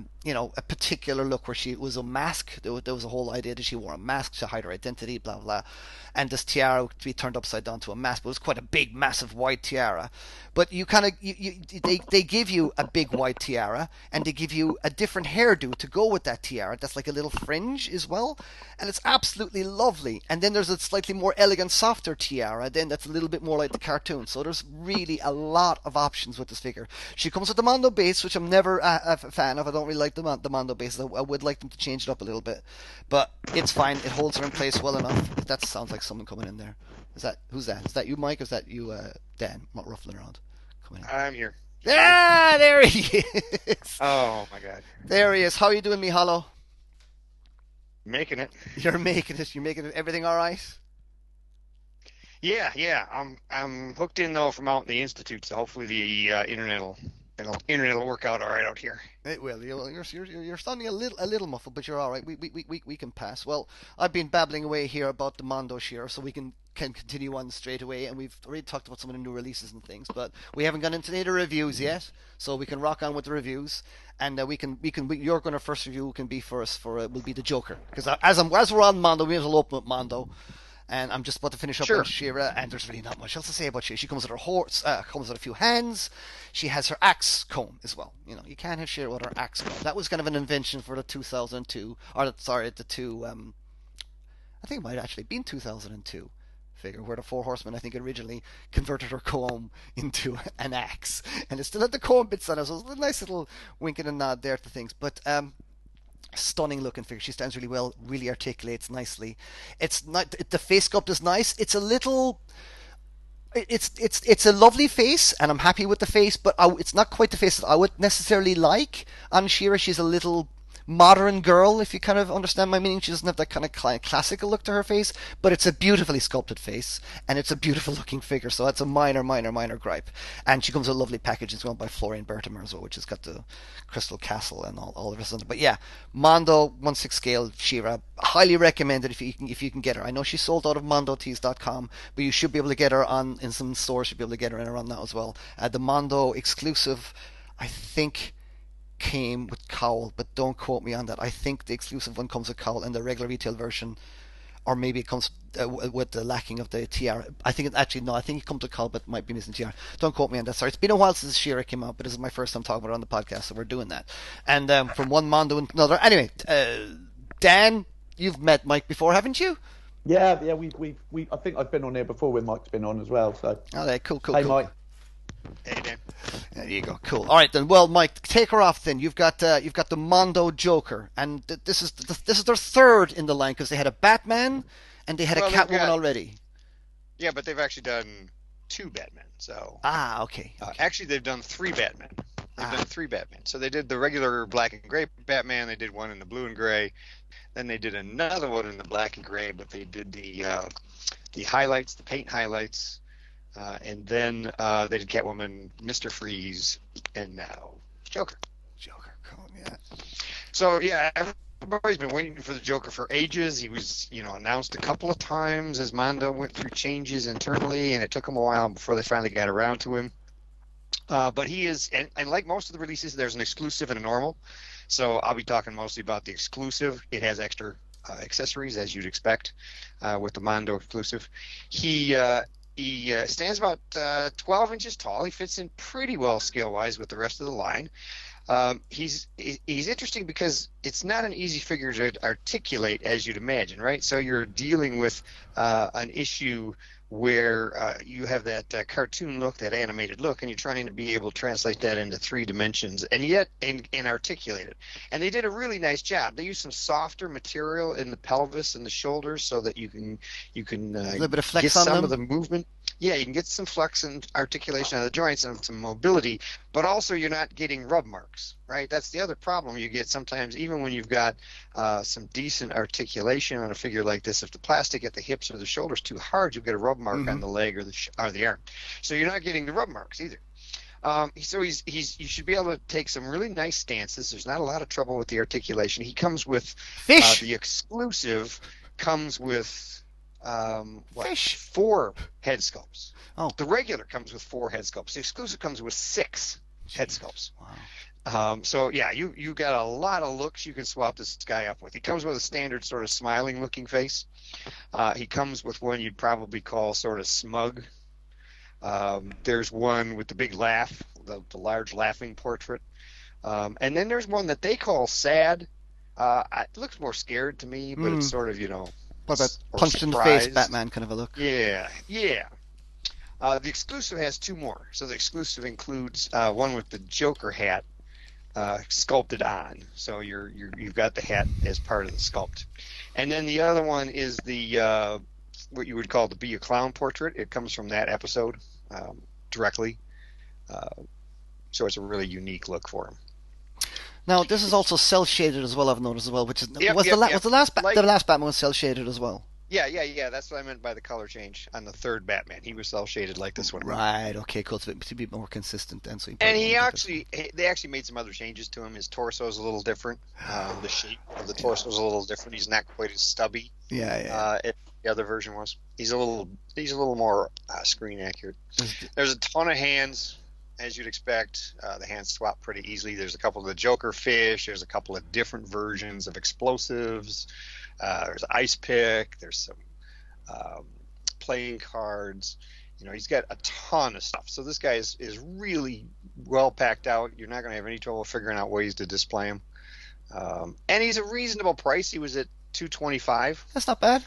particular look where she was a mask. There was a whole idea that she wore a mask to hide her identity, blah blah, and this tiara to be turned upside down to a mask, but it was quite a big massive white tiara. But you kind of they give you a big white tiara, and they give you a different hairdo to go with that tiara that's like a little fringe as well, and it's absolutely lovely. And then there's a slightly more elegant, softer tiara then that's a little bit more like the cartoon. So there's really a lot of options with this figure. She comes with the Mondo base, which I'm never a fan of. I don't really like the Mondo bases. I would like them to change it up a little bit, but it's fine. It holds her in place well enough. That sounds like someone coming in there. Who's that? Is that you, Mike? Or is that you, Dan? I'm not ruffling around. Come in. I'm here. Ah, there he is. Oh my God. There he is. How are you doing, Mihalo? Making it. You're making it. You're making it. Everything all right? Yeah. I'm hooked in though from out in the institute, so hopefully the internet will work out all right out here. It will. You're sounding a little muffled, but you're all right. We can pass. Well, I've been babbling away here about the Mondo Shearer, so we can continue on straight away. And we've already talked about some of the new releases and things, but we haven't gone into the reviews yet. So we can rock on with the reviews, and your going to first review can be for us will be the Joker, because as we're on Mondo, we will open with Mondo. And I'm just about to finish up on She-Ra, and there's really not much else to say about She-Ra. She comes with her horse, comes with a few hands. She has her axe comb as well. You know, you can't have She-Ra without her axe comb. That was kind of an invention for the 2002, I think it might have actually been 2002 figure, where the Four Horsemen, I think, originally converted her comb into an axe. And it still had the comb bits on it, so it was a nice little wink and a nod there to things. But, stunning looking figure. She stands really well, really articulates nicely. It's not, the face sculpt is nice. It's a little, it's a lovely face, and I'm happy with the face, but it's not quite the face that I would necessarily like on She-Ra. She's a little modern girl, if you kind of understand my meaning. She doesn't have that kind of classical look to her face, but it's a beautifully sculpted face, and it's a beautiful looking figure. So that's a minor gripe. And she comes with a lovely package. It's one by Florian Bertimer as well, which has got the Crystal Castle and all the rest of it. But yeah, Mondo 1/6 scale She-Ra, highly recommended if you can get her. I know she's sold out of mondotees.com, but you should be able to get her in some stores. You'll be able to get her in around now as well. The Mondo exclusive, I think, came with cowl, but don't quote me on that. I think the exclusive one comes with cowl, and the regular retail version, or maybe it comes with the lacking of the tiara. I think it comes with cowl, but might be missing tiara. Don't quote me on that. Sorry, it's been a while since She-Ra came out, but this is my first time talking about it on the podcast, so we're doing that. And from one Mondo to another. Anyway, Dan, you've met Mike before, haven't you? Yeah. I think I've been on here before when Mike's been on as well. So. Oh, yeah, cool. Hey, cool. Mike. Hey, Dan. There you go. Cool. All right, then. Well, Mike, take her off. Then you've got the Mondo Joker, and this is their third in the line because they had a Batman and they had a Catwoman already. Yeah, but they've actually done two Batmen. So actually, they've done three Batmen. They've done three Batmen. So they did the regular black and gray Batman. They did one in the blue and gray. Then they did another one in the black and gray, but they did the highlights, the paint highlights. And then they did Catwoman, Mr. Freeze, and now Joker. Joker, cool, yeah. So, yeah, everybody's been waiting for the Joker for ages. He was, you know, announced a couple of times as Mondo went through changes internally, and it took him a while before they finally got around to him. But he is, and like most of the releases, there's an exclusive and a normal. So I'll be talking mostly about the exclusive. It has extra accessories, as you'd expect, with the Mondo exclusive. He stands about 12 inches tall. He fits in pretty well scale-wise with the rest of the line. He's interesting because it's not an easy figure to articulate, as you'd imagine, right? So you're dealing with an issue where you have that cartoon look, that animated look, and you're trying to be able to translate that into three dimensions and yet and articulate it. And they did a really nice job. They used some softer material in the pelvis and the shoulders so that you can a little bit of flex get on some them. Of the movement. Yeah, you can get some flex and articulation out of the joints and some mobility, but also you're not getting rub marks, right? That's the other problem you get sometimes, even when you've got some decent articulation on a figure like this. If the plastic at the hips or the shoulders too hard, you get a rub mark on the leg or the arm. So you're not getting the rub marks either. So you should be able to take some really nice stances. There's not a lot of trouble with the articulation. He comes with fish. The exclusive comes with fish. 4 head sculpts. Oh. The regular comes with 4 head sculpts. The exclusive comes with 6 head sculpts. Wow. So, yeah, you got a lot of looks you can swap this guy up with. He comes with a standard sort of smiling-looking face. He comes with one you'd probably call sort of smug. There's one with the big laugh, the large laughing portrait. And then there's one that they call sad. It looks more scared to me, but it's sort of, you know. What about punched in the face Batman kind of a look? Yeah, yeah. The exclusive has 2 more. So the exclusive includes one with the Joker hat. Sculpted on, so you've got the hat as part of the sculpt, and then the other one is the what you would call the Be a Clown portrait. It comes from that episode directly, so it's a really unique look for him. Now this is also cell shaded as well. I've noticed as well, which is the last Batman was cell shaded as well. Yeah. That's what I meant by the color change on the third Batman. He was cell shaded like this one. Right. Okay. Cool. So to be more consistent, then. So they actually made some other changes to him. His torso is a little different. The shape of the torso is a little different. He's not quite as stubby. Yeah. If the other version was, he's a little more screen accurate. There's a ton of hands, as you'd expect. The hands swap pretty easily. There's a couple of the Joker fish. There's a couple of different versions of explosives. There's an ice pick. There's some playing cards. You know, he's got a ton of stuff. So this guy is really well packed out. You're not going to have any trouble figuring out ways to display him. And he's a reasonable price. He was at $225. That's not bad.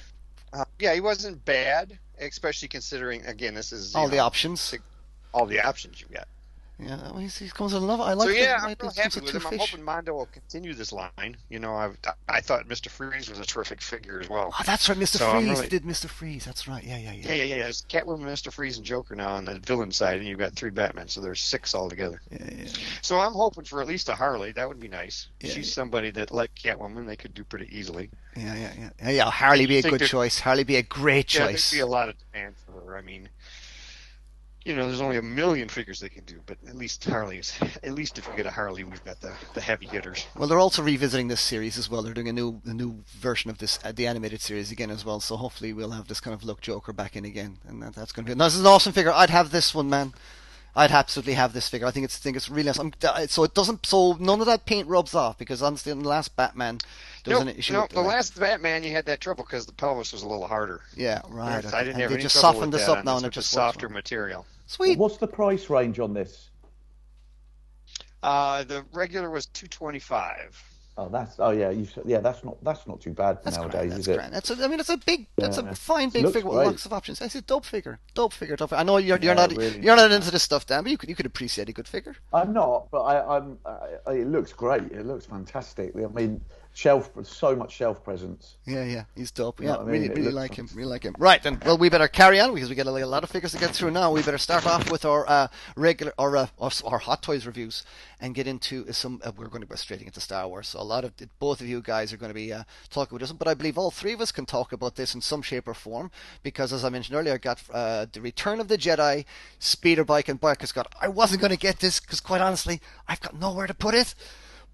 Yeah, he wasn't bad, especially considering, again, this is the options. All the options you got. Yeah, I mean, he comes in love. I like. So yeah, I'm real happy with him. I'm hoping Mondo will continue this line. You know, I thought Mr. Freeze was a terrific figure as well. Oh, that's right, Mr. Freeze did Mr. Freeze. That's right. Yeah. There's Catwoman, Mr. Freeze, and Joker now on the villain side, and you've got 3 Batman, so there's 6 altogether. Yeah. So I'm hoping for at least a Harley. That would be nice. Yeah, She's somebody that, like Catwoman, they could do pretty easily. Yeah. Harley be a good choice. Harley be a great choice. There'd be a lot of demand for her. I mean. You know, there's only a million figures they can do, but at least Harley's. At least if we get a Harley, we've got the heavy hitters. Well, they're also revisiting this series as well. They're doing a new version of this, the animated series again as well. So hopefully we'll have this kind of look Joker back in again, and that's going to be. Now, this is an awesome figure. I'd have this one, man. I'd absolutely have this figure. I think it's really nice. So it doesn't. So none of that paint rubs off because honestly, in the last Batman. The last Batman you had that trouble because the pelvis was a little harder. Yeah, right. Okay. I didn't have any trouble with that. They just softened this up now and it's just softer material. Sweet. Well, what's the price range on this? The regular was $225. That's not too bad nowadays, is it? That's a fine big figure with lots of options. That's a dope figure. I know you're not into this stuff, Dan, but you could appreciate a good figure. I'm not, but I'm it looks great. It looks fantastic. I mean, so much shelf presence. Yeah, he's dope. Yeah, really like him. Right then, well, we better carry on because we got a lot of figures to get through now. We better start off with our regular Hot Toys reviews and get into some. We're going to go straight into Star Wars. So both of you guys are going to be talking about this, but I believe all three of us can talk about this in some shape or form because, as I mentioned earlier, I got the Return of the Jedi, Speeder Bike, and Barker's got. I wasn't going to get this because, quite honestly, I've got nowhere to put it.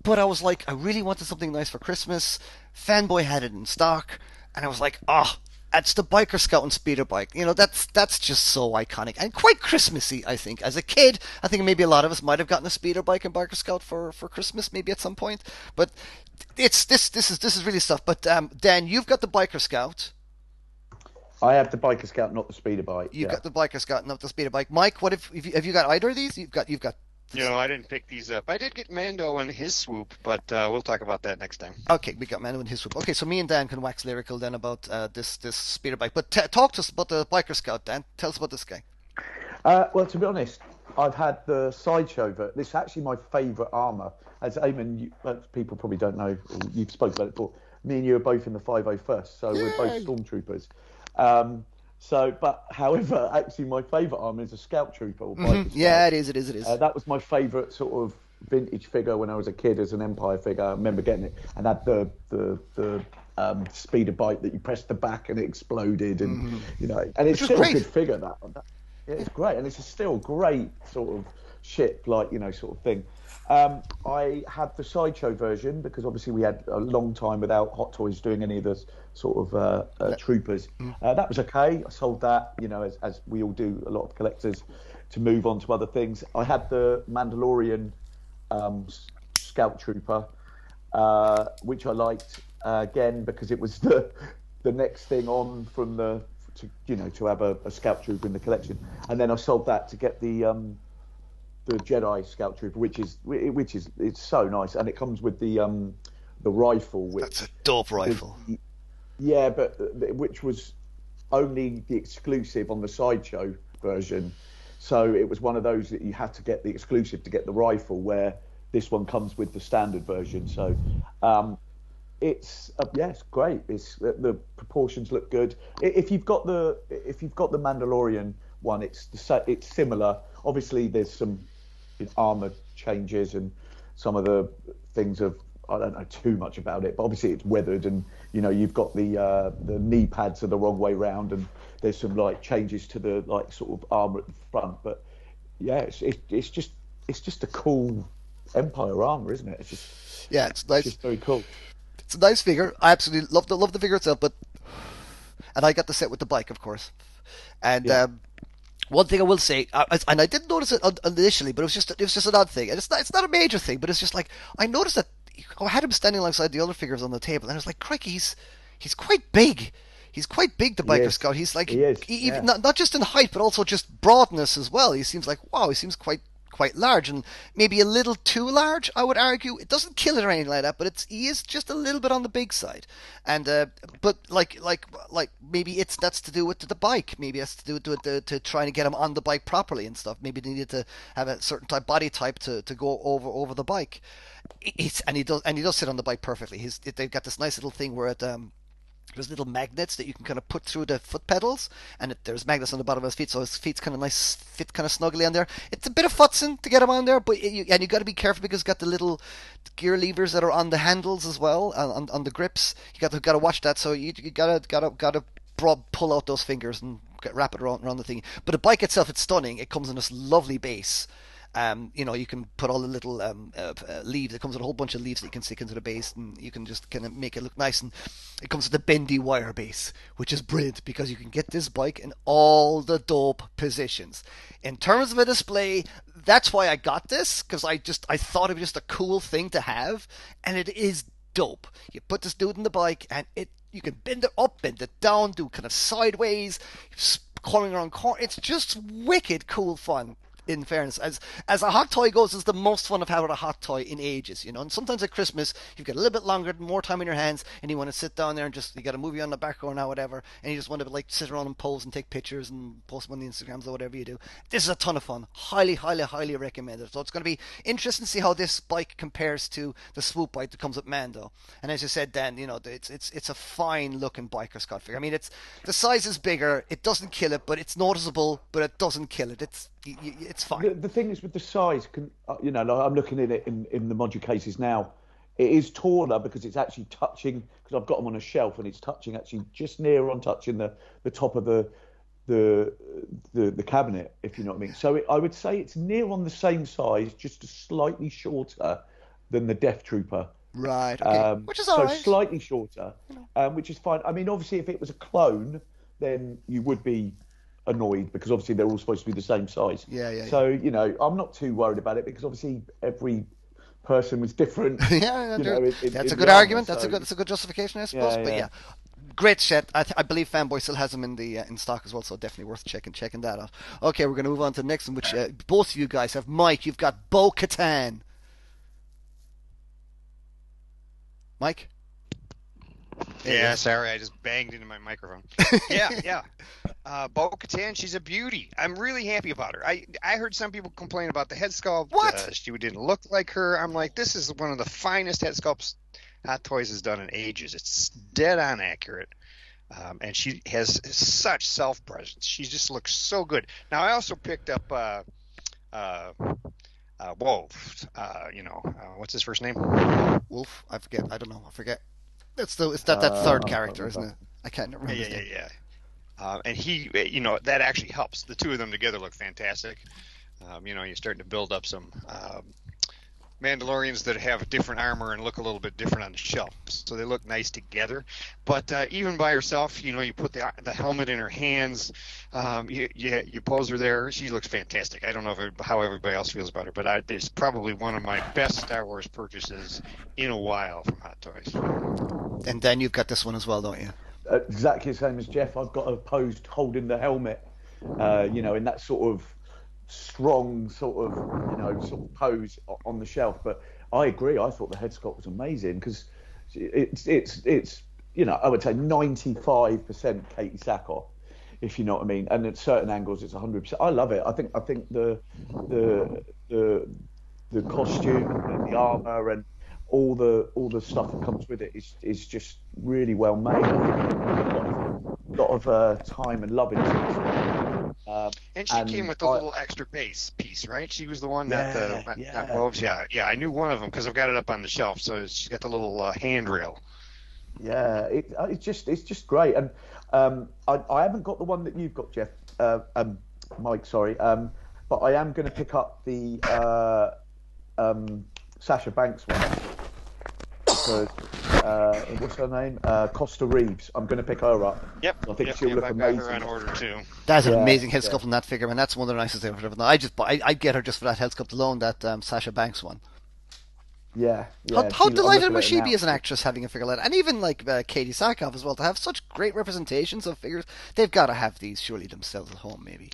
But I was like, I really wanted something nice for Christmas. Fanboy had it in stock, and I was like, that's the Biker Scout and Speeder Bike. You know, that's just so iconic and quite Christmassy, I think. As a kid, I think maybe a lot of us might have gotten a Speeder Bike and Biker Scout for Christmas, maybe at some point. But it's this is really stuff. But Dan, you've got the Biker Scout. I have the Biker Scout, not the Speeder Bike. You've got the Biker Scout, not the Speeder Bike. Mike, what have you got either of these? You've got. No, I didn't pick these up. I did get Mando and his swoop, but we'll talk about that next time. Okay, we got Mando and his swoop. Okay, so me and Dan can wax lyrical then about this Speeder Bike. But talk to us about the Biker Scout, Dan. Tell us about this guy. Well, to be honest, I've had the Sideshow, but this is actually my favourite armour. As Eamon, people probably don't know, you've spoken about it before, me and you are both in the 501st, so Yay! We're both stormtroopers. However, actually my favourite armour is a Scout Trooper. Or Biker Scout. Yeah, it is. That was my favourite sort of vintage figure when I was a kid as an Empire figure. I remember getting it and had the Speeder Bike that you pressed the back and it exploded and you know, and it's still a good figure that one. It's great and it's still great sort of ship, like, you know, sort of thing. I had the Sideshow version because obviously we had a long time without Hot Toys doing any of this sort of troopers. That was okay. I sold that, you know, as we all do, a lot of collectors, to move on to other things. I had the Mandalorian Scout Trooper, which I liked again because it was the next thing on from to have a Scout Trooper in the collection. And then I sold that to get the Jedi Scout Trooper, which is it's so nice, and it comes with the rifle. That's a dope rifle. Which was only the exclusive on the Sideshow version, so it was one of those that you had to get the exclusive to get the rifle. Where this one comes with the standard version, so it's great. It's the proportions look good. If you've got the Mandalorian one, it's similar. Obviously, there's some armour changes and some of the things I don't know too much about it, but obviously it's weathered and, you know, you've got the knee pads are the wrong way round and there's some, like, changes to the, like, sort of armour at the front. But, yeah, it's just a cool Empire armour, isn't it? It's nice. It's just very cool. It's a nice figure. I absolutely love the figure itself, and I got the set with the bike, of course. And, yeah. One thing I will say, and I didn't notice it initially, but it was just an odd thing, and it's not a major thing, but it's just like I noticed that I had him standing alongside the other figures on the table, and I was like, "Crikey, he's quite big. He's quite big, the Biker Scout. He's like even not just in height, but also just broadness as well. He seems like quite large, and maybe a little too large, I would argue. It doesn't kill it or anything like that, but he is just a little bit on the big side. And but like maybe that's to do with the bike. Maybe that's to do with to trying to get him on the bike properly and stuff. Maybe they needed to have a certain type body type to go over the bike. He does sit on the bike perfectly. They've got this nice little thing where there's little magnets that you can kind of put through the foot pedals, and there's magnets on the bottom of his feet, so his feet's kind of nice, fit kind of snugly on there. It's a bit of futzing to get him on there, and you got to be careful because it's got the little gear levers that are on the handles as well, on the grips. You got to watch that, so you got to pull out those fingers and wrap it around the thing. But the bike itself, it's stunning. It comes in this lovely base. You know, you can put all the little leaves. It comes with a whole bunch of leaves that you can stick into the base, and you can just kind of make it look nice. And it comes with a bendy wire base, which is brilliant because you can get this bike in all the dope positions. In terms of a display, that's why I got this, because I thought it was just a cool thing to have, and it is dope. You put this dude in the bike, and you can bend it up, bend it down, do kind of sideways, cornering around corner. It's just wicked cool fun. in fairness, as a hot toy goes, is the most fun I've had with a hot toy in ages, you know. And sometimes at Christmas, you've got a little bit longer, more time in your hands, and you want to sit down there and just, you got a movie on the background or whatever, and you just want to like sit around and pose and take pictures and post them on the Instagrams or whatever you do. This is a ton of fun. Highly, highly, highly recommended. So it's going to be interesting to see how this bike compares to the swoop bike that comes with Mando. And as you said, Dan, you know, it's a fine looking biker Scott figure. I mean, it's the size is bigger. It doesn't kill it, but it's noticeable. But it doesn't kill it. It's fine. The thing is with the size, you know, like I'm looking at it in the Modu cases now. It is taller because it's actually touching, because I've got them on a shelf and it's touching actually just near on touching the top of the cabinet, if you know what I mean. So I would say it's near on the same size, just slightly shorter than the Death Trooper. Right. Okay. Which is all right. So slightly shorter, which is fine. I mean, obviously, if it was a clone, then you would be annoyed because obviously they're all supposed to be the same size. Yeah. So, you know, I'm not too worried about it because obviously every person was different. That's a good argument. That's a good justification, I suppose. But great shit. I believe Fanboy still has them in stock as well, so definitely worth checking that out. Okay, we're going to move on to the next one, which both of you guys have. Mike, you've got Bo-Katan. Mike? Yeah, sorry, I just banged into my microphone. Yeah. Bo-Katan, she's a beauty. I'm really happy about her. I heard some people complain about the head sculpt. What? She didn't look like her. I'm like, this is one of the finest head sculpts Hot Toys has done in ages. It's dead on accurate. And she has such self-presence. She just looks so good. Now, I also picked up, what's his first name? Wolf? I forget. I don't know. I forget. It's that third character, isn't it? I can't remember. Yeah. And he, you know, that actually helps. The two of them together look fantastic. You know, you're starting to build up some Mandalorians that have different armor and look a little bit different on the shelf, so they look nice together. But even by herself, you know, you put the helmet in her hands, you pose her there. She looks fantastic. I don't know how everybody else feels about her, but it's probably one of my best Star Wars purchases in a while from Hot Toys. And Dan, you've got this one as well, don't you? Exactly the same as Jeff. I've got her posed holding the helmet, you know, in that sort of strong sort of pose on the shelf. But I agree, I thought the head sculpt was amazing because it's you know, I would say 95% Katie Sackhoff, if you know what I mean, and at certain angles it's 100%. I love it. I think the costume and the armor and all the stuff that comes with it is just really well made. I think a lot of time and love into it. And she came with a little extra base piece, right? She was the one that I knew one of them because I've got it up on the shelf. So she's got the little handrail. Yeah, it's just great. And I haven't got the one that you've got, Jeff, Mike. Sorry, but I am going to pick up the Sasha Banks one. So, what's her name? Costa Reeves. I'm going to pick her up. Yep. I think she'll look amazing. Her on order too. That's an amazing head sculpt on that figure, man. That's one of the nicest things I've ever done. I get her just for that head sculpt alone. That Sasha Banks one. Yeah. How delighted must she be as an actress having a figure like that, and even like Katie Sackhoff as well, to have such great representations of figures. They've got to have these surely themselves at home, maybe.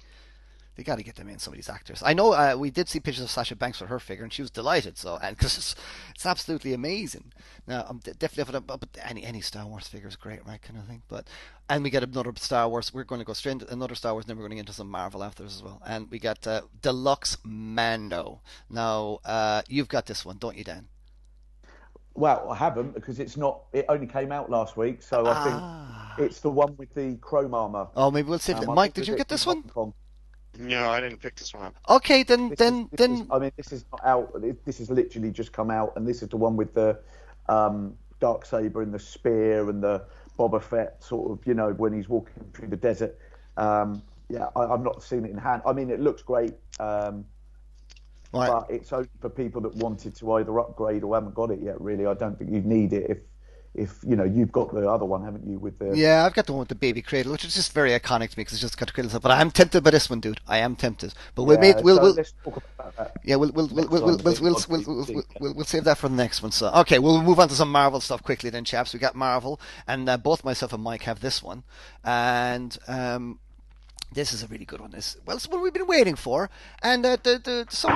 They got to get them in, some of these actors. I know we did see pictures of Sasha Banks with her figure, and she was delighted. So, and because it's absolutely amazing. Now, I'm definitely, but any Star Wars figure is great, right? Kind of thing. But and we got another Star Wars. We're going to go straight into another Star Wars, and then we're going to get into some Marvel after this as well. And we got Deluxe Mando. Now, you've got this one, don't you, Dan? Well, I haven't because it's not. It only came out last week, so I think it's the one with the chrome armor. Oh, maybe we'll see. Mike, did you get this one? No, I didn't pick this one up. Okay, then. I mean, this is not out. This has literally just come out, and this is the one with the Darksaber and the spear and the Boba Fett sort of, you know, when he's walking through the desert. I've not seen it in hand. I mean, it looks great, but it's only for people that wanted to either upgrade or haven't got it yet. Really, I don't think you'd need it if you know, you've got the other one, haven't you? Yeah, I've got the one with the baby cradle, which is just very iconic to me because it's just got cradle stuff. But I am tempted by this one, dude. I am tempted. But let's talk about that. Yeah, we'll save that for the next one. So okay, we'll move on to some Marvel stuff quickly then, chaps. We got Marvel, and both myself and Mike have this one, and This is a really good one. This, well, it's what we've been waiting for, and some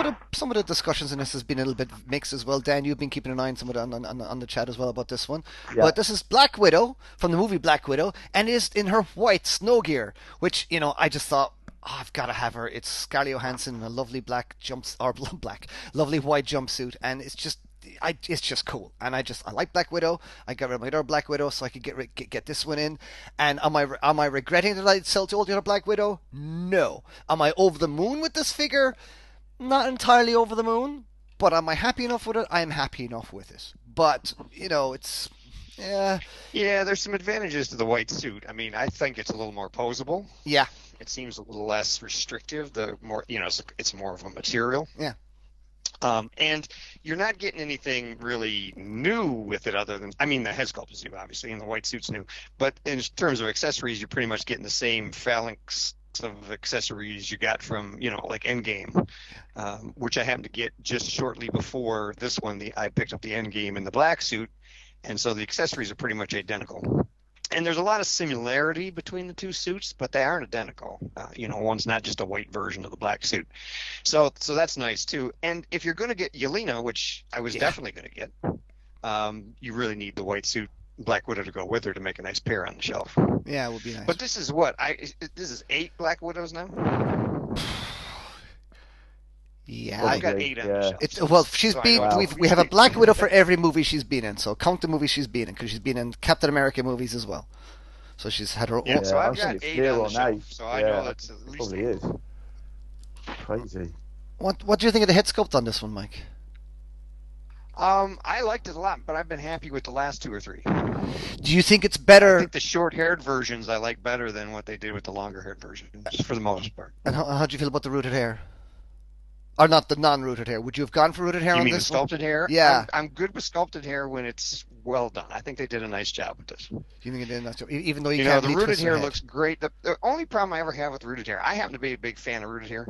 of the discussions in this has been a little bit mixed as well. Dan, you've been keeping an eye on some of the, on the chat as well about this one. Yeah. But this is Black Widow from the movie Black Widow, and is in her white snow gear, which, you know, I just thought, oh, I've got to have her. It's Scarlett Johansson in a lovely black lovely white jumpsuit, and it's just. It's just cool, and I like Black Widow. I got rid of my other Black Widow so I could get this one in. And am I regretting that I sold to all the other Black Widow? No. Am I over the moon with this figure? Not entirely over the moon, but am I happy enough with it? I am happy enough with it. But you know, it's yeah. There's some advantages to the white suit. I mean, I think it's a little more posable. Yeah. It seems a little less restrictive. The more, you know, it's more of a material. Yeah. And you're not getting anything really new with it other than, I mean, the head sculpt is new, obviously, and the white suit's new. But in terms of accessories, you're pretty much getting the same phalanx of accessories you got from, you know, like Endgame, which I happened to get just shortly before this one. I picked up the Endgame in the black suit, and so the accessories are pretty much identical. And there's a lot of similarity between the two suits, but they aren't identical. You know, one's not just a white version of the black suit. So that's nice, too. And if you're going to get Yelena, which I was definitely going to get, you really need the white suit Black Widow to go with her to make a nice pair on the shelf. Yeah, it would be nice. But this is what? This is 8 Black Widows now? Yeah, well, I've got 8 on the shelf. Well, she's been. Wow. We have a Black Widow for every movie she's been in. So count the movies she's been in, because she's been in Captain America movies as well. So she's had her own. Yeah, so I've got 8 on the shelf. So I know that's at least probably is. Crazy. What do you think of the head sculpt on this one, Mike? I liked it a lot, but I've been happy with the last 2 or 3. Do you think it's better? I think the short-haired versions I like better than what they did with the longer-haired versions, for the most part. And how do you feel about the rooted hair? Or not the non-rooted hair. Would you have gone for rooted hair on this one? You mean the sculpted hair? Yeah. I'm good with sculpted hair when it's well done. I think they did a nice job with this. You think they did a nice job? Even though you can't, the rooted hair looks great. The only problem I ever have with rooted hair, I happen to be a big fan of rooted hair,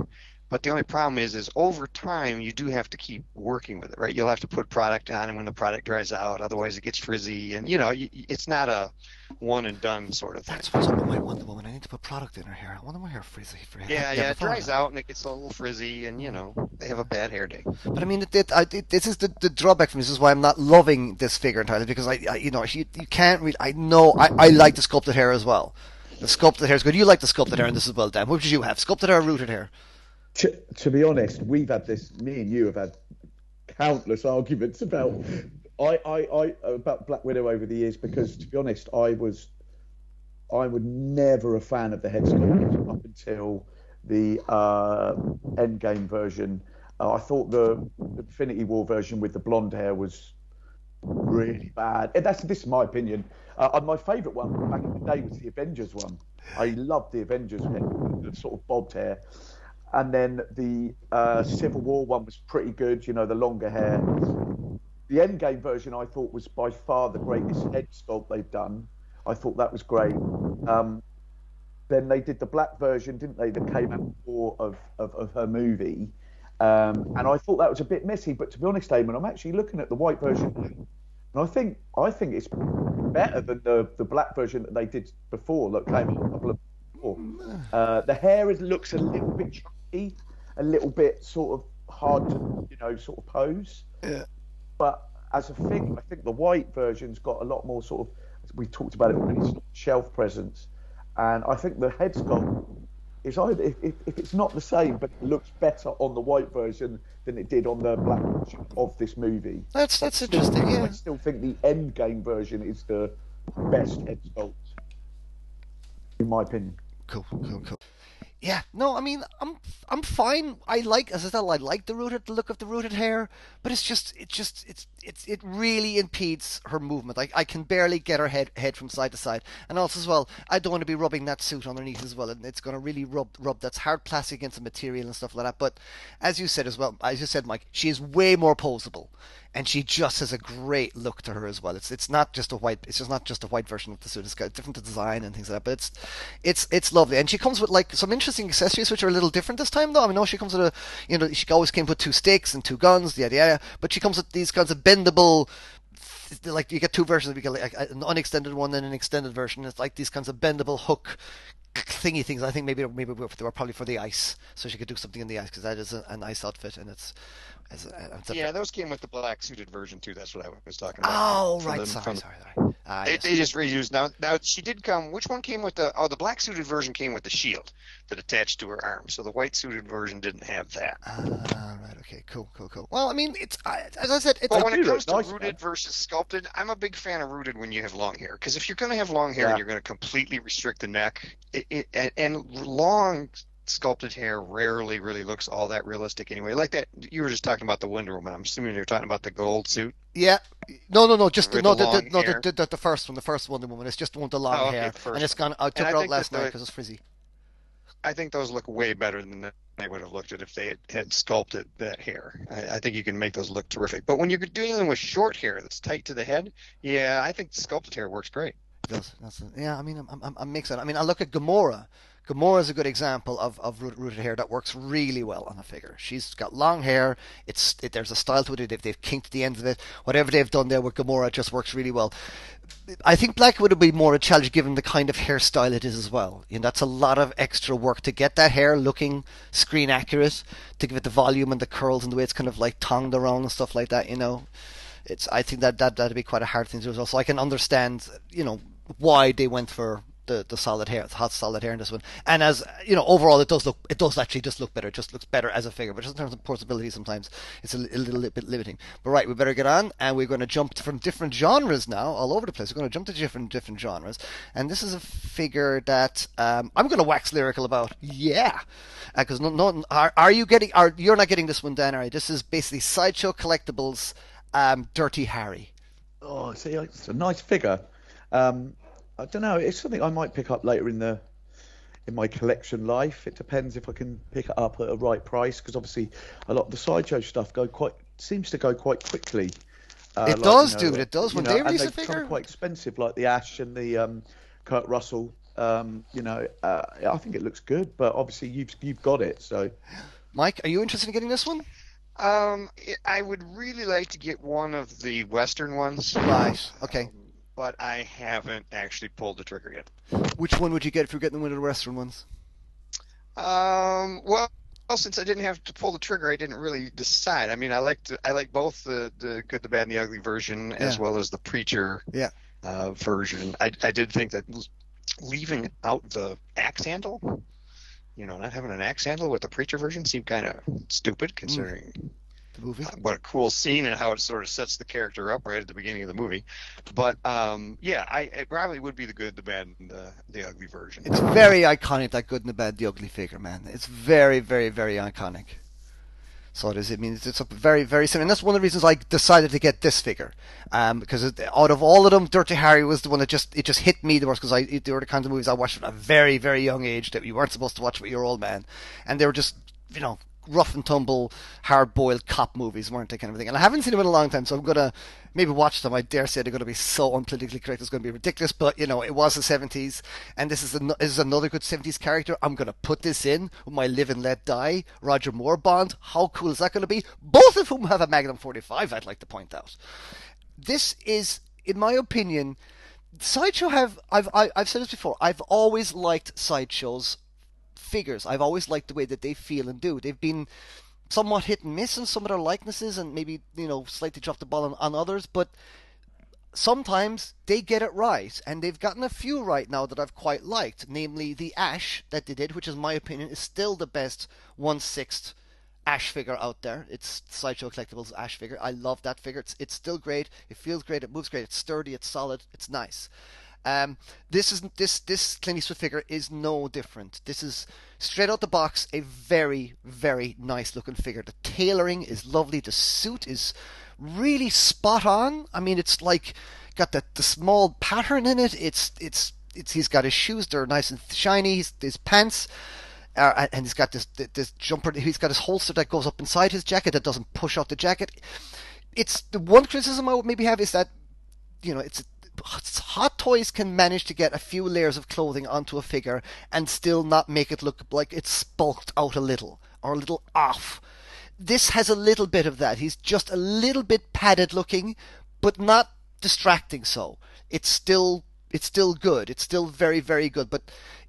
but the only problem is over time you do have to keep working with it, right? You'll have to put product on, and when the product dries out, otherwise it gets frizzy, and you know, it's not a one and done sort of thing. That's what's up with my Wonder Woman. I need to put product in her hair. I wonder why her frizzy for hair. Yeah, it dries out and it gets a little frizzy, and you know, they have a bad hair day. But I mean, this is the drawback from this. This is why I'm not loving this figure entirely, because I you know, you can't really. I know I like the sculpted hair as well. The sculpted hair is good. You like the sculpted hair in this as well, Dan. What did you have? Sculpted hair or rooted hair? To be honest, we've had this. Me and you have had countless arguments about. I about Black Widow over the years, because to be honest, I was never a fan of the head sculpt up until the Endgame version. I thought the Infinity War version with the blonde hair was really bad. This is my opinion. My favourite one back in the day was the Avengers one. I loved the Avengers one, the sort of bobbed hair. And then the Civil War one was pretty good, you know, the longer hair. The Endgame version, I thought, was by far the greatest head sculpt they've done. I thought that was great. Then they did the black version, didn't they, that came out before of her movie. And I thought that was a bit messy. But to be honest, Eamon, I'm actually looking at the white version, and I think it's better than the black version that they did before, that came out a couple of before. The hair looks a little bit chunky, a little bit sort of hard to, you know, sort of pose. Yeah. But as a figure, I think the white version's got a lot more sort of, as we talked about it already, shelf presence. And I think the head sculpt is either, if it's not the same, but it looks better on the white version than it did on the black version of this movie. That's interesting, yeah. I still think the Endgame version is the best head sculpt, in my opinion. Cool. Yeah, no, I mean, I'm fine. I like the look of the rooted hair, but it really impedes her movement. I can barely get her head from side to side, and also as well, I don't want to be rubbing that suit underneath as well, and it's going to really rub. That's hard plastic against the material and stuff like that. But as you said as well, Mike, she is way more poseable, and she just has a great look to her as well. It's not just a white version of the suit. It's got a different design and things like that. But it's lovely, and she comes with like some interesting accessories which are a little different this time, though. I know she comes with she always came with 2 sticks and 2 guns, yada. But she comes with these kinds of bendable, like you get 2 versions. You get like an unextended one and an extended version. It's like these kinds of bendable hook thingy things. I think maybe they were probably for the ice, so she could do something in the ice, because that is an ice outfit, and it's those came with the black suited version too. That's what I was talking about. Oh, right. Sorry. They just reused now. She did come. Which one came with the black suited version came with the shield that attached to her arm. So the white suited version didn't have that. Right. Okay. Cool. Well, I mean, it's as I said. When it comes to rooted versus sculpted, I'm a big fan of rooted when you have long hair, because if you're going to have long hair, you're going to completely restrict the neck. And long sculpted hair rarely really looks all that realistic anyway. Like that, you were just talking about the Wonder Woman. I'm assuming you're talking about the gold suit. Yeah. No. The first one, the first Wonder Woman. It's just the one with the long hair, and it's gone. I took it out last night because it's frizzy. I think those look way better than they would have looked at if they had sculpted that hair. I think you can make those look terrific. But when you're dealing with short hair that's tight to the head, yeah, I think sculpted hair works great. Yeah, I mean, I'm mixing. I mean, I look at Gamora. Gamora is a good example of rooted hair that works really well on a figure. She's got long hair. There's a style to it. They've kinked the ends of it. Whatever they've done there with Gamora just works really well. I think black would be more a challenge given the kind of hairstyle it is as well. You know, that's a lot of extra work to get that hair looking screen accurate, to give it the volume and the curls and the way it's kind of like tongued around and stuff like that. You know, I think that'd be quite a hard thing to do as well. So I can understand, you know, why they went for the solid hair, the hot solid hair in this one. And as you know, overall it does actually look better. It just looks better as a figure, but just in terms of portability, sometimes it's a little bit limiting. But right, we better get on, and we're going to jump from different genres now, all over the place. We're going to jump to different genres, and this is a figure that I'm going to wax lyrical about. Yeah, because you're not getting this one, Dan? Right, this is basically Sideshow Collectibles, Dirty Harry. Oh, see, it's a nice figure. I don't know. It's something I might pick up later in my collection life. It depends if I can pick it up at a right price, because obviously a lot of the Sideshow stuff seems to go quite quickly. It does. When they release a figure, it's quite expensive, like the Ash and the Kurt Russell. I think it looks good, but obviously you've got it. So, Mike, are you interested in getting this one? I would really like to get one of the Western ones. Right. Okay. But I haven't actually pulled the trigger yet. Which one would you get if you're getting one of the Western ones? Well, since I didn't have to pull the trigger, I didn't really decide. I mean, I like both the Good, the Bad, and the Ugly version, as well as the Preacher version. I did think that leaving out the axe handle, you know, not having an axe handle with the Preacher version seemed kind of stupid, considering the movie. What a cool scene, and how it sort of sets the character up right at the beginning of the movie. But it probably would be the Good, the Bad, and the Ugly version. It's very iconic, that Good and the Bad, the Ugly figure, man. It's very, very, very iconic. So it is. I mean, it's a very, very similar. And that's one of the reasons I decided to get this figure, because out of all of them, Dirty Harry was the one that just hit me the worst, because they were the kinds of movies I watched at a very, very young age that you weren't supposed to watch with your old man, and they were just, you know, rough and tumble, hard-boiled cop movies, weren't they, kind of thing. And I haven't seen them in a long time, so I'm going to maybe watch them. I dare say they're going to be so unpolitically correct, it's going to be ridiculous, but, you know, it was the 70s, and this is another good 70s character. I'm going to put this in with my Live and Let Die, Roger Moore Bond. How cool is that going to be? Both of whom have a Magnum 45, I'd like to point out. This is, in my opinion, Sideshow have, I've said this before, I've always liked Sideshow's figures. I've always liked the way that they feel and do. They've been somewhat hit and miss on some of their likenesses, and maybe, you know, slightly dropped the ball on others, but sometimes they get it right, and they've gotten a few right now that I've quite liked, namely the Ash that they did, which is my opinion is still the best 1/6 Ash figure out there. It's Sideshow Collectibles Ash figure. I love that figure. It's still great. It feels great. It moves great. It's sturdy. It's solid. It's nice. This Clint Eastwood figure is no different. This is straight out the box a very, very nice looking figure. The tailoring is lovely. The suit is really spot on. I mean, it's like got the small pattern in it. He's got his shoes. They're nice and shiny. His pants. And he's got this jumper. He's got his holster that goes up inside his jacket that doesn't push out the jacket. It's the one criticism I would maybe have is that, you know, it's Hot Toys can manage to get a few layers of clothing onto a figure and still not make it look like it's spulked out a little or a little off. This has a little bit of that. He's just a little bit padded looking, but not distracting so. It's still it's still good. It's still very, very good. But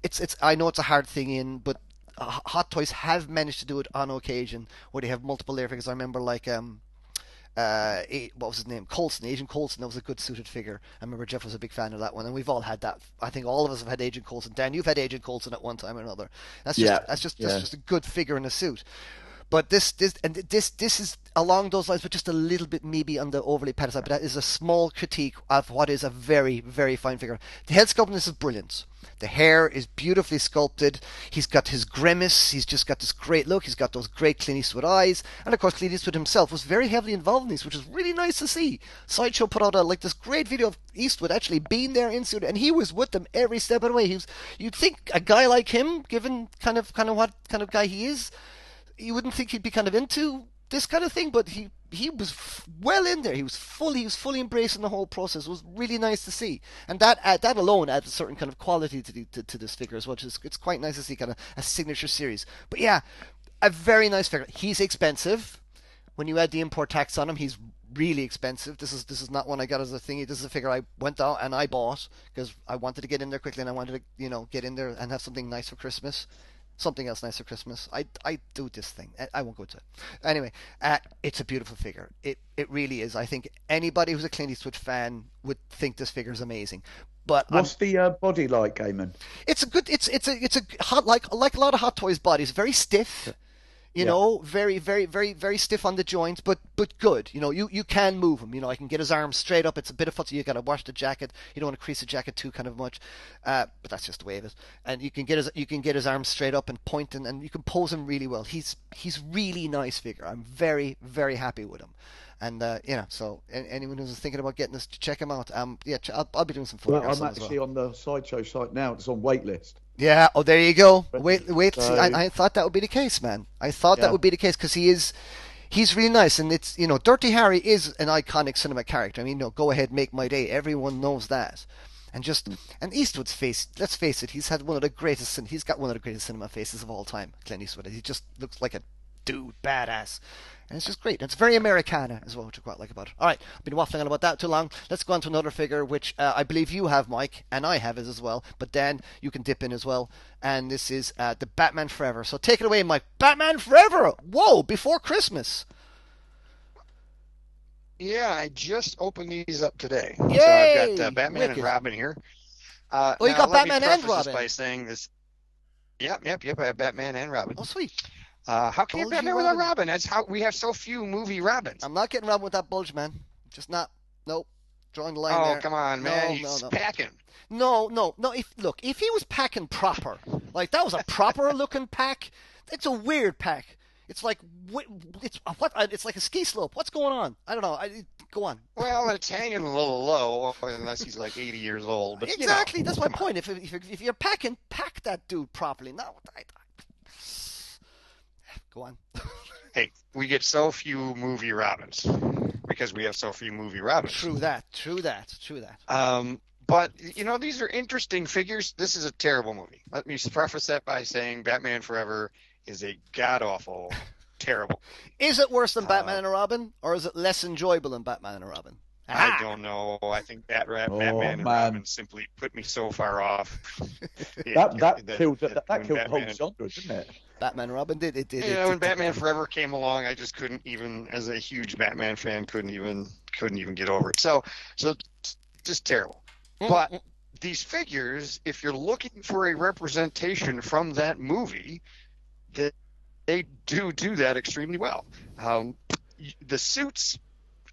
it's I know it's a hard thing in, but Hot Toys have managed to do it on occasion where they have multiple layer figures. I remember like what was his name? Coulson, Agent Coulson. That was a good suited figure. I remember Jeff was a big fan of that one, and we've all had that. I think all of us have had Agent Coulson. Dan, you've had Agent Coulson at one time or another. That's just a good figure in a suit. But this is along those lines, but just a little bit maybe on the overly petty side. But that is a small critique of what is a very, very fine figure. The head sculpt in this is brilliant. The hair is beautifully sculpted. He's got his grimace. He's just got this great look. He's got those great Clint Eastwood eyes. And of course, Clint Eastwood himself was very heavily involved in this, which is really nice to see. Sideshow put out this great video of Eastwood actually being there in studio, and he was with them every step of the way. You'd think a guy like him, given kind of what kind of guy he is, you wouldn't think he'd be kind of into this kind of thing, but he was well in there. He was fully embracing the whole process. It was really nice to see, and that alone adds a certain kind of quality to this figure as well. It's quite nice to see kind of a signature series. But yeah, a very nice figure. He's expensive. When you add the import tax on him, he's really expensive. This is not one I got as a thingy. This is a figure I went out and I bought because I wanted to get in there quickly, and I wanted to get in there and have something nice for Christmas. Something else nice for Christmas. I do this thing. I won't go into it. Anyway, it's a beautiful figure. It really is. I think anybody who's a Clint Eastwood fan would think this figure is amazing. But what's the body like, Eamon? It's a good. It's a hot, like a lot of Hot Toys bodies. Very stiff. Yeah. Very, very, very, very stiff on the joints, but good. You can move him. I can get his arms straight up. It's a bit of futzy. You got to wash the jacket. You don't want to crease the jacket too kind of much, but that's just the way it is. And you can get his arms straight up and point, and you can pose him really well. He's really nice figure. I'm very, very happy with him. And so anyone who's thinking about getting this, check him out. I'll be doing some photographs. Well, I'm actually on the Sideshow site now. It's on waitlist. Yeah. Oh, there you go. Wait. So, I thought that would be the case, man. I thought that would be the case because he's really nice, and it's Dirty Harry is an iconic cinema character. I mean, go ahead, make my day. Everyone knows that, and Eastwood's face. Let's face it, he's got one of the greatest cinema faces of all time, Clint Eastwood. He just looks like a dude, badass, and it's just great. And it's very Americana as well, which I quite like about it. All right, I've been waffling on about that too long. Let's go on to another figure, which I believe you have, Mike, and I have it as well. But Dan, you can dip in as well. And this is the Batman Forever. So take it away, Mike. Batman Forever. Whoa! Before Christmas. Yeah, I just opened these up today. Yay! So I've got Batman Wicked. And Robin here. Oh, you got Batman and Robin. By saying this. Yep. I have Batman and Robin. Oh, sweet. How can you get Batman without Robin? That's how we have so few movie Robins. I'm not getting Robin with that bulge, man. Just not. Nope. Drawing the line there. Oh, come on, man. He's packing. No. If he was packing proper, like that was a proper looking pack. That's a weird pack. It's like it's like a ski slope. What's going on? I don't know. Go on. Well, it's hanging a little low, unless he's like 80 years old. But, exactly. That's my point. If you're packing, pack that dude properly. No. Go on. Hey, we get so few movie Robins because we have so few movie Robins. True that. But, these are interesting figures. This is a terrible movie. Let me preface that by saying Batman Forever is a god-awful, terrible. Is it worse than Batman and Robin, or is it less enjoyable than Batman and Robin? I don't know. I think Batman and Robin simply put me so far off. That killed the whole genre, didn't it? Batman and Robin did. When Batman Forever came along, I just couldn't even, as a huge Batman fan, couldn't even get over it. So just terrible. But these figures, if you're looking for a representation from that movie, they do that extremely well. The suits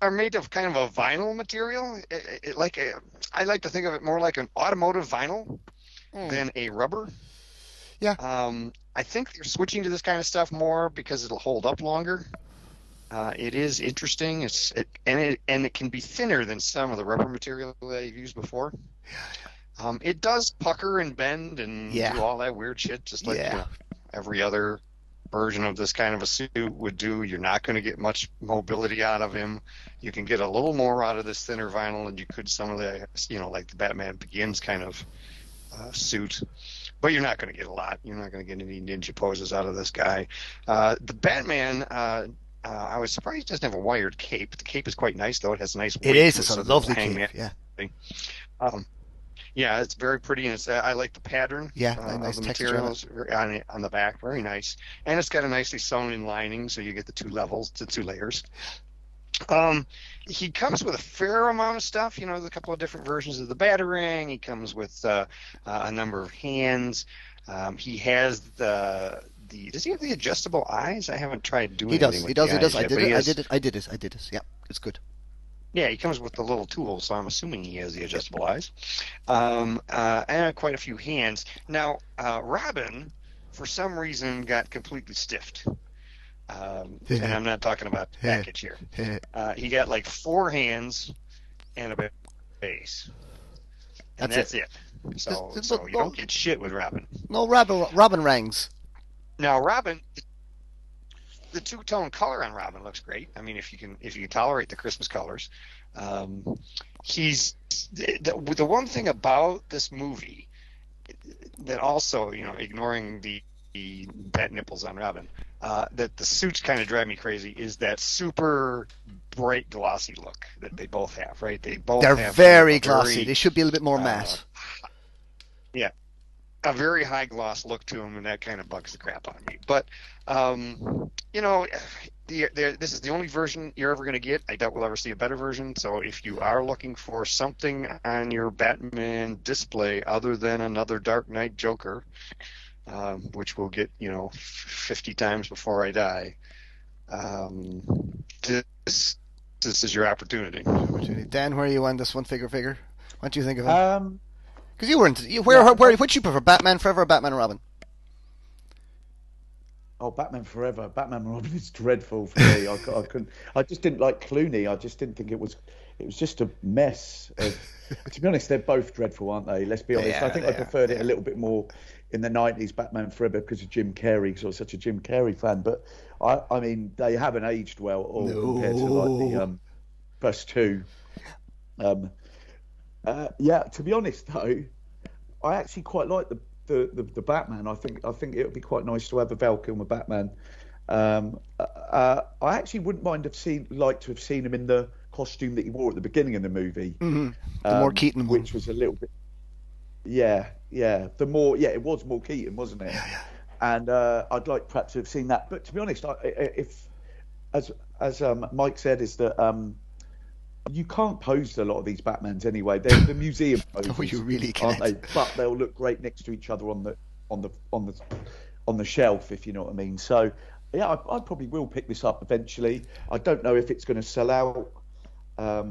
are made of kind of a vinyl material. I like to think of it more like an automotive vinyl than a rubber. Yeah. I think they're switching to this kind of stuff more because it'll hold up longer. It is interesting. It can be thinner than some of the rubber material that you've used before. Yeah. It does pucker and bend and do all that weird shit, just like every other version of this kind of a suit would do. You're not going to get much mobility out of him. You can get a little more out of this thinner vinyl, and you could some of the, like the Batman Begins kind of suit. But you're not going to get a lot. You're not going to get any ninja poses out of this guy. The Batman, I was surprised he doesn't have a wired cape. The cape is quite nice, though. It has a nice weight. It is. It's a lovely cape. Yeah. Yeah, it's very pretty, and it's, I like the pattern. Yeah, nice of the materials on the back, very nice. And it's got a nicely sewn-in lining, so you get the two levels, the two layers. He comes with a fair amount of stuff, you know, a couple of different versions of the Batarang. He comes with a number of hands. He has the does he have the adjustable eyes? I haven't tried doing anything with the eyes yet, but he does. I did this. Yeah, it's good. Yeah, he comes with the little tool, so I'm assuming he has the adjustable eyes. And quite a few hands. Now, Robin, for some reason, got completely stiffed. And I'm not talking about package here. He got like four hands and a base. And that's it. So you don't get shit with Robin. No, Robin rangs. Now, Robin... The two-tone color on Robin looks great. I mean, if you can tolerate the Christmas colors, he's the one thing about this movie that also, you know, ignoring the bat nipples on Robin, that the suits kind of drive me crazy is that super bright glossy look that they both have. Right? They're very glossy. They should be a little bit more matte. Yeah. A very high gloss look to him, and that kind of bugs the crap out of me. But, you know, this is the only version you're ever going to get. I doubt we'll ever see a better version. So if you are looking for something on your Batman display other than another Dark Knight Joker, which we'll get, you know, 50 times before I die, this is your opportunity. Dan, where are you on this one figure? What do you think of it? Because you weren't. Which you prefer, Batman Forever or Batman and Robin? Oh, Batman Forever. Batman and Robin is dreadful for me. I couldn't. I just didn't like Clooney. I just didn't think it was. It was just a mess. To be honest, they're both dreadful, aren't they? Let's be honest. Yeah, I think I preferred it a little bit more in the '90s, Batman Forever, because of Jim Carrey. Because I was such a Jim Carrey fan. But I mean, they haven't aged well at all compared to like the first two. Yeah, to be honest though, I actually quite like the Batman. I think it would be quite nice to have a Val Kilmer Batman. I actually wouldn't mind to have seen him in the costume that he wore at the beginning of the movie. Mm-hmm. The more Keaton one, which was a little bit. Yeah. It was more Keaton, wasn't it? Yeah. And I'd like perhaps to have seen that. But to be honest, as Mike said, is that. You can't pose a lot of these Batmans anyway. They're the museum poses, you really can't. Aren't they? But they'll look great next to each other on the shelf, if you know what I mean. So, yeah, I probably will pick this up eventually. I don't know if it's going to sell out. I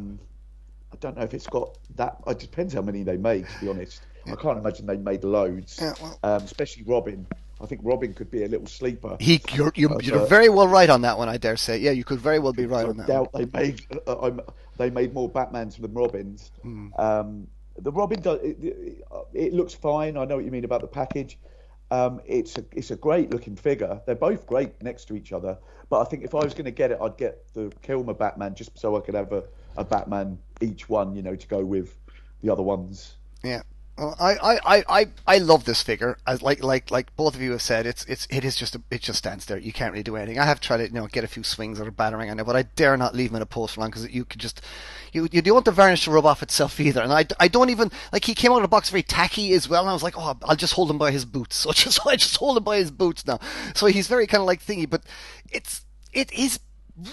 don't know if it's got that. It depends how many they made, to be honest. Yeah. I can't imagine they made loads, especially Robin. I think Robin could be a little sleeper. You're very well right on that one, I dare say. Yeah, you could very well be right on that. They made more Batmans than Robins. Mm. The Robin does. It looks fine. I know what you mean about the package. It's a great looking figure. They're both great next to each other. But I think if I was going to get it, I'd get the Kilmer Batman just so I could have a Batman each one, you know, to go with the other ones. Yeah. I love this figure. Like both of you have said, it just stands there. You can't really do anything. I have tried to, you know, get a few swings at a Batarang on it, but I dare not leave him in a post for long because you don't want the varnish to rub off itself either. And I don't even like he came out of the box very tacky as well. And I was like, oh, I'll just hold him by his boots. So I just hold him by his boots now. So he's very kind of like thingy, but it is.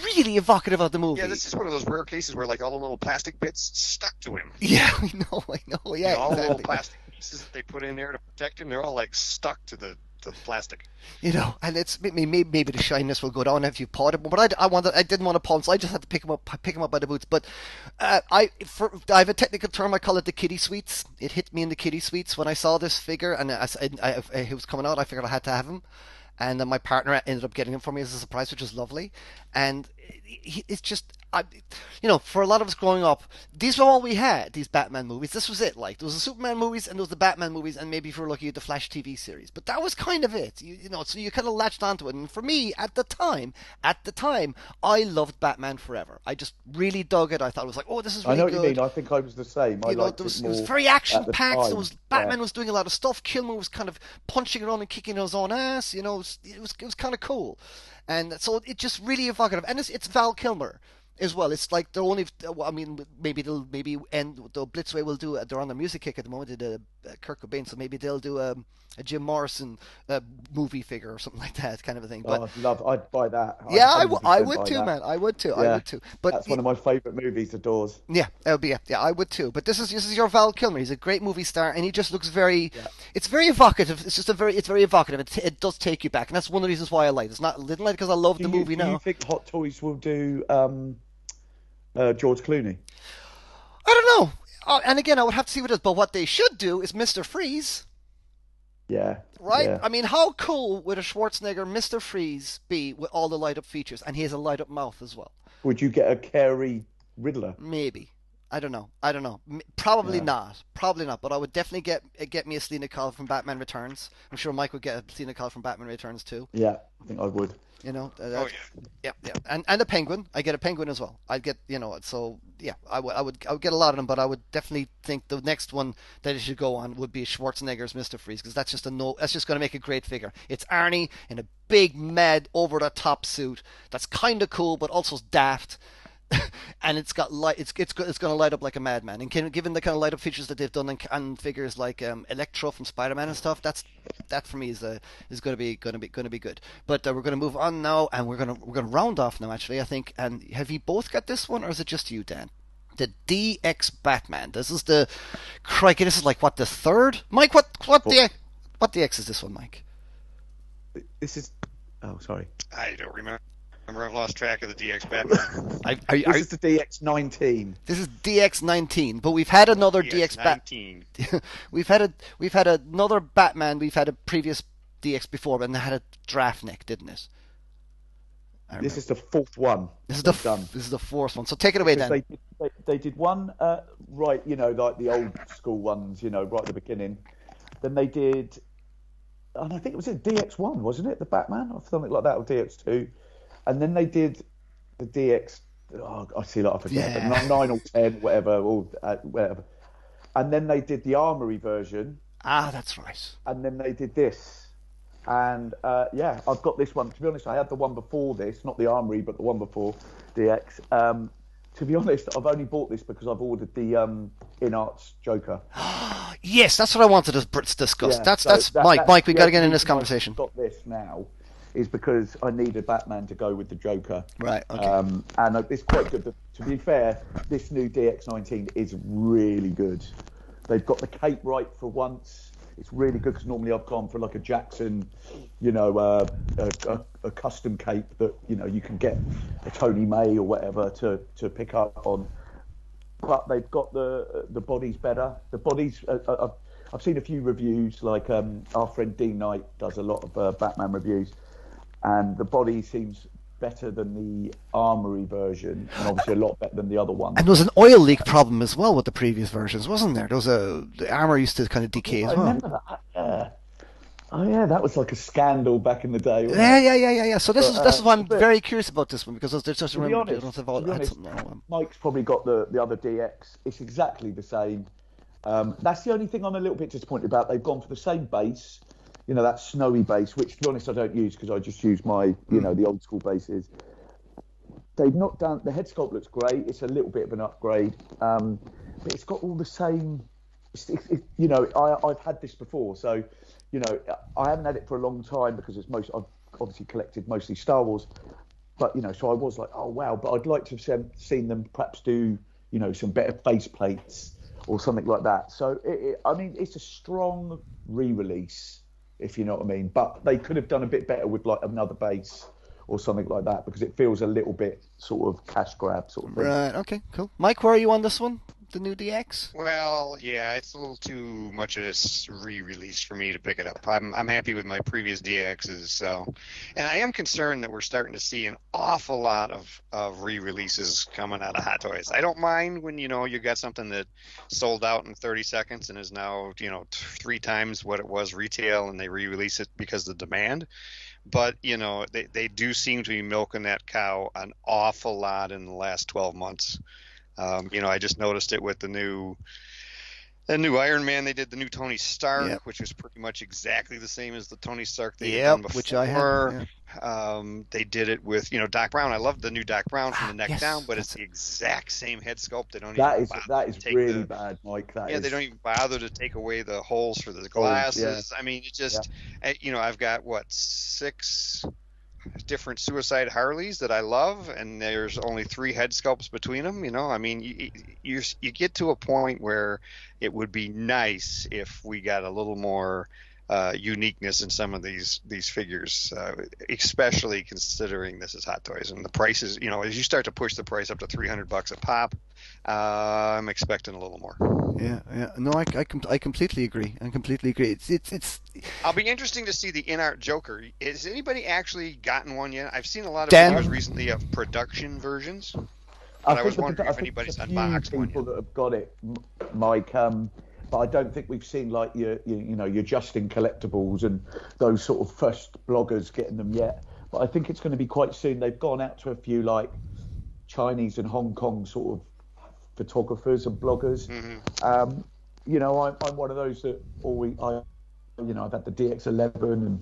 Really evocative of the movie. Yeah, this is one of those rare cases where like all the little plastic bits stuck to him. Yeah, I know. Yeah, all the little plastic pieces that they put in there to protect him, they're all like stuck to the plastic. You know, and it's maybe the shyness will go down if you pawed him. But I didn't want to paw him, so I just had to pick him up by the boots. But I have a technical term. I call it the kiddie sweets. It hit me in the kiddie sweets when I saw this figure, and as he was coming out, I figured I had to have him. And then my partner ended up getting him for me as a surprise, which was lovely. And it's just, you know, for a lot of us growing up, these were all we had, these Batman movies. This was it. Like, there was the Superman movies and there was the Batman movies, and maybe if you were lucky, the Flash TV series. But that was kind of it, you know, so you kind of latched onto it. And for me, at the time, I loved Batman Forever. I just really dug it. I thought it was like, oh, this is really good. I know what you mean. I think I was the same. I liked it more. It was very action-packed. Batman was doing a lot of stuff. Kilmer was kind of punching around and kicking his own ass, you know. It was kind of cool. And so it just really evocative. And it's Val Kilmer. as well. It's like the only, I mean, maybe the Blitzway will do, they're on a music kick at the moment, Kurt Cobain, so maybe they'll do a Jim Morrison movie figure or something like that, kind of a thing. But I'd buy that. Yeah, I would too, man. I would too. Yeah, I would too. But that's one of my favorite movies, The Doors. Yeah, that would be it. Yeah, I would too. But this is your Val Kilmer. He's a great movie star, and he just looks very. Yeah. It's very evocative. It's just very evocative. It does take you back, and that's one of the reasons why I like it. It's not like because I love the movie now. Do you think Hot Toys will do George Clooney? I don't know. And again, I would have to see what it is. But what they should do is Mr. Freeze. Yeah. Right? Yeah. I mean, how cool would a Schwarzenegger Mr. Freeze be with all the light-up features? And he has a light-up mouth as well. Would you get a Carey Riddler? Maybe. I don't know. Probably not. But I would definitely get me a Selena Kyle from Batman Returns. I'm sure Mike would get a Selena Kyle from Batman Returns too. Yeah, I think I would. You know, yeah. And a penguin. I get a penguin as well. I'd get, you know, so yeah, I would get a lot of them. But I would definitely think the next one that it should go on would be Schwarzenegger's Mr. Freeze, because that's just going to make a great figure. It's Arnie in a big mad over the top suit that's kind of cool, but also daft. And it's got light. It's going to light up like a madman. And given the kind of light up features that they've done and figures like Electro from Spider-Man and stuff, that for me is going to be good. But we're going to move on now, and we're going to round off now. Actually, I think. And have you both got this one, or is it just you, Dan? The DX Batman. This is the crikey. This is like what, the third, Mike? What DX is this one, Mike? This is. Oh, sorry. I don't remember. I've lost track of the DX Batman. This is the DX19. This is DX19, but we've had another DX Batman. We've had another Batman. We've had a previous DX before, and they had a draft neck, didn't it? This is the fourth one. This is the fourth one. So take it away, Dan. They did one right, you know, like the old school ones, you know, right at the beginning. Then they did, and I think it was a DX1, wasn't it? The Batman or something like that, or DX2. And then they did the DX. Oh, I see a lot of forget, yeah. 9 or 10, whatever, whatever. And then they did the Armory version. Ah, that's right. And then they did this. And yeah, I've got this one. To be honest, I had the one before this, not the Armory, but the one before DX. To be honest, I've only bought this because I've ordered the InArts Joker. Yes, that's what I wanted to discuss. Yeah, Mike, we got to get in this conversation. I've got this now. Is because I needed Batman to go with the Joker. Right, okay. And it's quite good. To be fair, this new DX19 is really good. They've got the cape right for once. It's really good because normally I've gone for like a Jackson, you know, a custom cape that, you know, you can get a Tony May or whatever to pick up on. But they've got the bodies better. The bodies... I've seen a few reviews, like our friend Dean Knight does a lot of Batman reviews. And the body seems better than the Armory version, and obviously a lot better than the other one. And there was an oil leak problem as well with the previous versions, wasn't there? There was the armor used to kind of decay as well. I remember that. Yeah. Oh yeah, that was like a scandal back in the day. Yeah. So this is why I'm very curious about this one, because there's just Mike's probably got the other DX. It's exactly the same. That's the only thing I'm a little bit disappointed about. They've gone for the same base. You know, that snowy base, which to be honest I don't use because I just use my, you know, the old school bases. They've not done, the head sculpt looks great. It's a little bit of an upgrade, but it's got all the same. You know, I've had this before, so you know I haven't had it for a long time because I've obviously collected mostly Star Wars, but you know, so I was like, oh wow, but I'd like to have seen them perhaps do, you know, some better face plates or something like that. So I mean, it's a strong re-release, if you know what I mean. But they could have done a bit better with like another base or something like that, because it feels a little bit sort of cash grab sort of thing. Right, okay, cool. Mike, where are you on this one? The new DX? Well, yeah, it's a little too much of this re-release for me to pick it up. I'm happy with my previous DXs, so. And I am concerned that we're starting to see an awful lot of re-releases coming out of Hot Toys. I don't mind when, you know, you got something that sold out in 30 seconds and is now, you know, 3 times what it was retail, and they re-release it because of the demand. But, you know, they do seem to be milking that cow an awful lot in the last 12 months. You know, I just noticed it with the new The new Iron Man, they did the new Tony Stark, which was pretty much exactly the same as the Tony Stark they had done before. Which I have. Yeah. They did it with, you know, Doc Brown. I love the new Doc Brown from the neck down, but it's the exact same head sculpt. They don't they don't even bother to take away the holes for the glasses. Yeah. I mean, it just, you know, I've got, what, 6 different Suicide Harleys that I love, and there's only 3 head sculpts between them. You know, I mean, you get to a point where it would be nice if we got a little more uniqueness in some of these figures, especially considering this is Hot Toys and the prices. You know, as you start to push the price up to $300 a pop, I'm expecting a little more. Yeah. No, I completely agree. It's. I'll be interesting to see the in-art Joker. Has anybody actually gotten one yet? I've seen a lot of videos recently of production versions, but I was wondering if anybody's unboxed one. People that have got it, Mike. But I don't think we've seen like your Justin Collectibles and those sort of first bloggers getting them yet. But I think it's going to be quite soon. They've gone out to a few like Chinese and Hong Kong sort of photographers and bloggers. Mm-hmm. You know, I'm one of those that always, I've had the DX11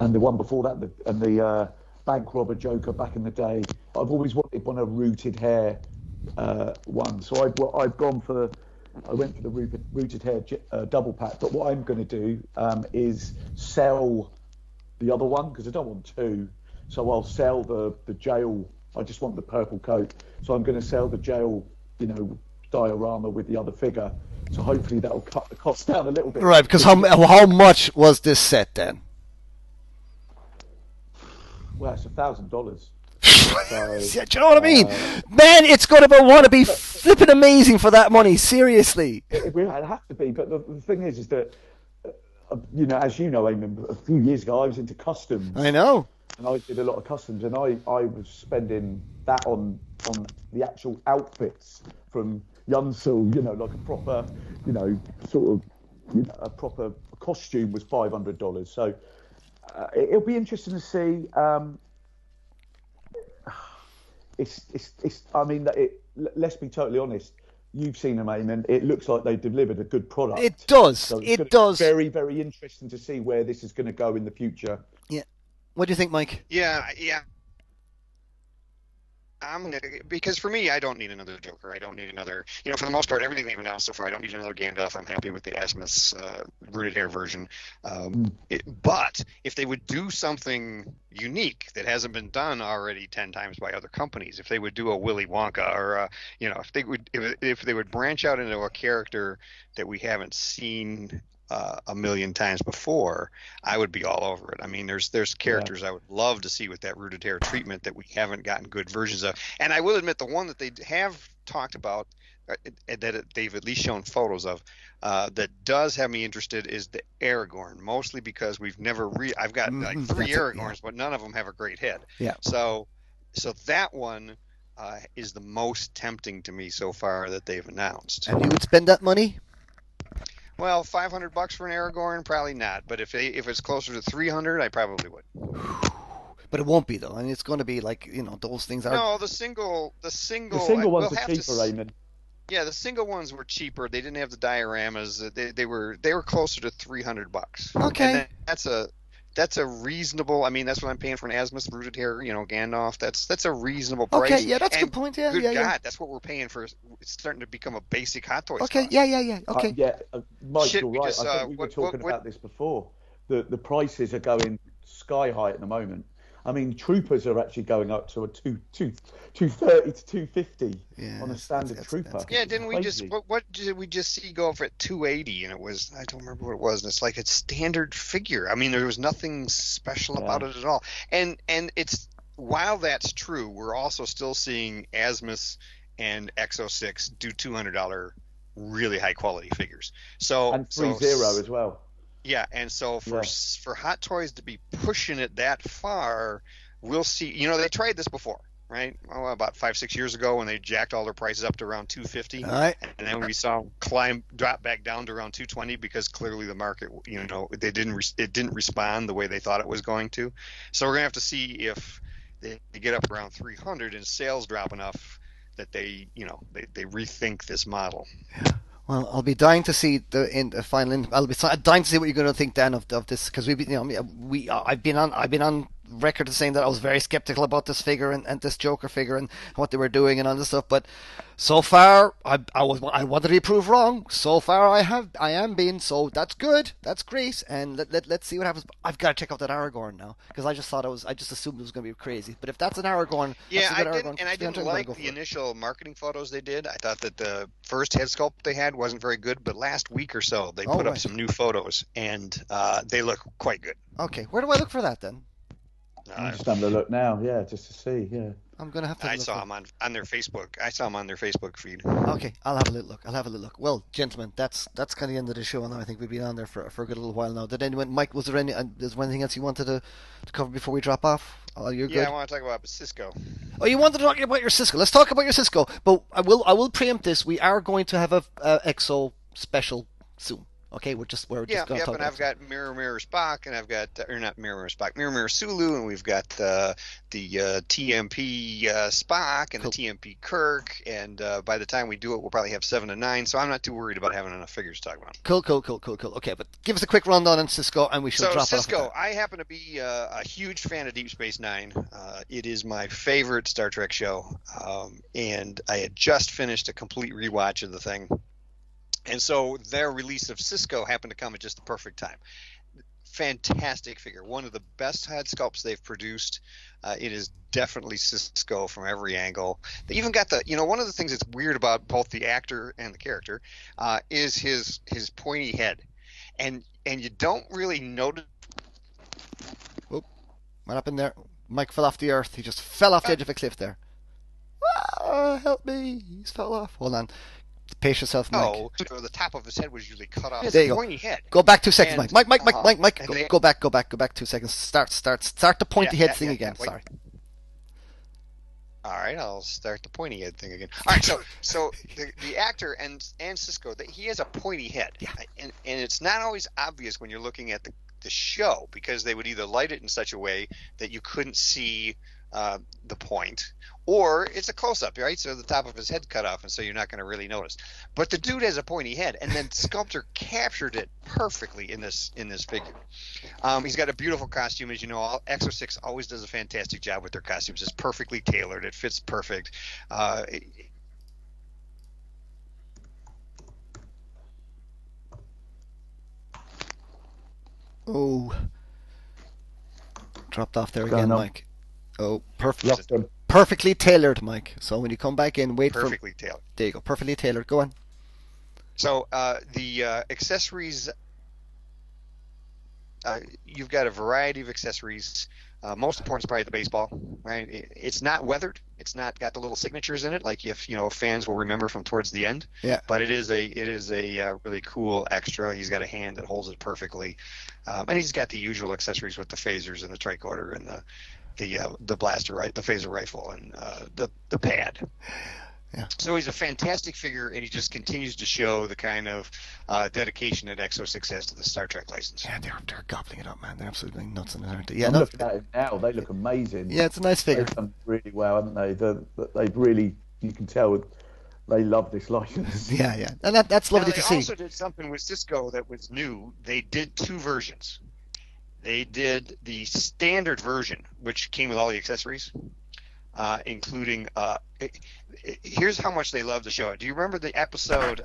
and the one before that, and the bank robber Joker back in the day. I've always wanted one of rooted hair one, so I went for the rooted hair double pack. But what I'm going to do is sell the other one because I don't want two, so I'll sell the jail. I just want the purple coat, so I'm going to sell the jail, you know, diorama with the other figure. So hopefully that'll cut the cost down a little bit. Right, because how much was this set then? Well, it's $1,000. Do you know what I mean? Man, it's got to want to be flipping amazing for that money, seriously. It'd have to be, but the thing is that, you know, as you know, Eamon, a few years ago I was into customs. I know. And I did a lot of customs, and I was spending that on the actual outfits from Yunsil, you know, like a proper, you know, sort of, you know, a proper costume was $500. So it'll be interesting to see. Let's be totally honest. You've seen them, Eamon. It looks like they delivered a good product. It does. So it does. Very, very interesting to see where this is going to go in the future. Yeah. What do you think, Mike? Yeah. Because for me, I don't need another Joker. I don't need another, you know, for the most part, everything they've announced so far, I don't need another Gandalf. I'm happy with the Asmus rooted hair version. But if they would do something unique that hasn't been done already 10 times by other companies, if they would do a Willy Wonka or, you know, if they would branch out into a character that we haven't seen a million times before, I would be all over it. I mean, there's characters I would love to see with that rooted hair treatment that we haven't gotten good versions of. And I will admit, the one that they have talked about that they've at least shown photos of that does have me interested is the Aragorn, mostly because we've never I've got like 3 Aragorns, but none of them have a great head. Yeah. So that one is the most tempting to me so far that they've announced. And you would spend that money? Well, $500 for an Aragorn, probably not. But if it's closer to $300, I probably would. But it won't be though, and it's going to be like, you know, those things are. No, the single ones were cheaper, Raymond. Yeah, the single ones were cheaper. They didn't have the dioramas. They were closer to $300. Okay, and that's a reasonable. I mean, that's what I'm paying for an Asmus rooted hair, you know, Gandalf. That's a reasonable price. Okay, yeah, that's a good point. Yeah, God, that's what we're paying for. It's starting to become a basic Hot Toys. Okay, cost. Yeah. Okay, Mike, you're right. I think we were talking about this before. The prices are going sky high at the moment. I mean, troopers are actually going up to a $230 to $250 on a standard trooper. Didn't we just what did we just see go up at $280? And it was, I don't remember what it was. And it's like a standard figure. I mean, there was nothing special about it at all. And it's, while that's true, we're also still seeing Asmus and X06 do $200 really high quality figures. So and 3-0 as well. Yeah, and so for Hot Toys to be pushing it that far, we'll see. You know, they tried this before, right? Well, about 5-6 years ago, when they jacked all their prices up to around $250, right. And then we saw them drop back down to around $220 because clearly the market, you know, it didn't respond the way they thought it was going to. So we're gonna have to see if they get up around $300 and sales drop enough that they rethink this model. Yeah. Well, I'll be dying to see the final. I'll be dying to see what you're going to think, Dan, of this, because I've been on record saying that I was very skeptical about this figure and this Joker figure and what they were doing and all this stuff. But so far, I wanted to be proved wrong. So far, I am being, so that's good. That's great. And let's see what happens. I've got to check out that Aragorn now, because I just assumed it was going to be crazy. But if that's an Aragorn, yeah, I didn't like the initial marketing photos they did. I thought that the first head sculpt they had wasn't very good, but last week or so they put up some new photos, and they look quite good. Okay, where do I look for that then? I'm just having a look now, yeah, just to see, yeah. I'm gonna have to. I saw him on their Facebook. I saw him on their Facebook feed. Okay, I'll have a little look. Well, gentlemen, that's kind of the end of the show now. I think we've been on there for a good little while now. Did anyone, Mike? Was there any? Is there anything else you wanted to cover before we drop off? Oh, you're good. Yeah, I want to talk about Cisco. Oh, you wanted to talk about your Cisco. Let's talk about your Cisco. But I will preempt this. We are going to have a EXO special soon. Okay, we're just going to talk about. I've got Mirror Mirror Spock, and I've got Mirror Mirror Sulu, and we've got the TMP Spock and the TMP Kirk, and by the time we do it, we'll probably have 7 to 9. So I'm not too worried about having enough figures to talk about. Cool. Okay, but give us a quick rundown on Cisco, and we should drop Cisco, it off. So Cisco, I happen to be a huge fan of Deep Space Nine. It is my favorite Star Trek show, and I had just finished a complete rewatch of the thing. And so their release of Cisco happened to come at just the perfect time. Fantastic figure. One of the best head sculpts they've produced. It is definitely Cisco from every angle. They even got one of the things that's weird about both the actor and the character is his pointy head. And you don't really notice. Whoop. What happened there? Mike fell off the earth. He just fell off the edge of a cliff there. Ah, help me. He's fell off. Hold on. Pace yourself, Mike. Oh, so the top of his head was usually cut off. There you go. Head. Go back 2 seconds, and, Mike. Go back 2 seconds. Start the pointy head thing again. Sorry. All right, I'll start the pointy head thing again. All right, so the actor and Cisco, he has a pointy head, yeah. and it's not always obvious when you're looking at the show, because they would either light it in such a way that you couldn't see the point, or it's a close-up, right? So the top of his head cut off, and so you're not going to really notice. But the dude has a pointy head, and then sculptor captured it perfectly in this figure. He's got a beautiful costume, as you know. Exo6 always does a fantastic job with their costumes. It's perfectly tailored. It fits perfect. Dropped off there again, Mike. Oh, perfect. Perfectly tailored, Mike. So when you come back in, wait perfectly for... Perfectly tailored. There you go. Perfectly tailored. Go on. So the accessories... you've got a variety of accessories. Most important is probably the baseball, right? It's not weathered. It's not got the little signatures in it, like fans will remember from towards the end. Yeah. But it is a really cool extra. He's got a hand that holds it perfectly, and he's got the usual accessories with the phasers and the tricorder and the blaster, right? The phaser rifle and the pad. Yeah. So he's a fantastic figure, and he just continues to show the kind of dedication that Exo6 has to the Star Trek license. Yeah, they're gobbling it up, man. They're absolutely nuts in it, aren't they? Yeah, looking at it now, they look amazing. Yeah, it's a nice figure. They've done really well, haven't they? They've really, you can tell, they love this license. Yeah, and that's lovely to see. They also did something with Cisco that was new. They did two versions. They did the standard version, which came with all the accessories. Including here's how much they love the show. Do you remember the episode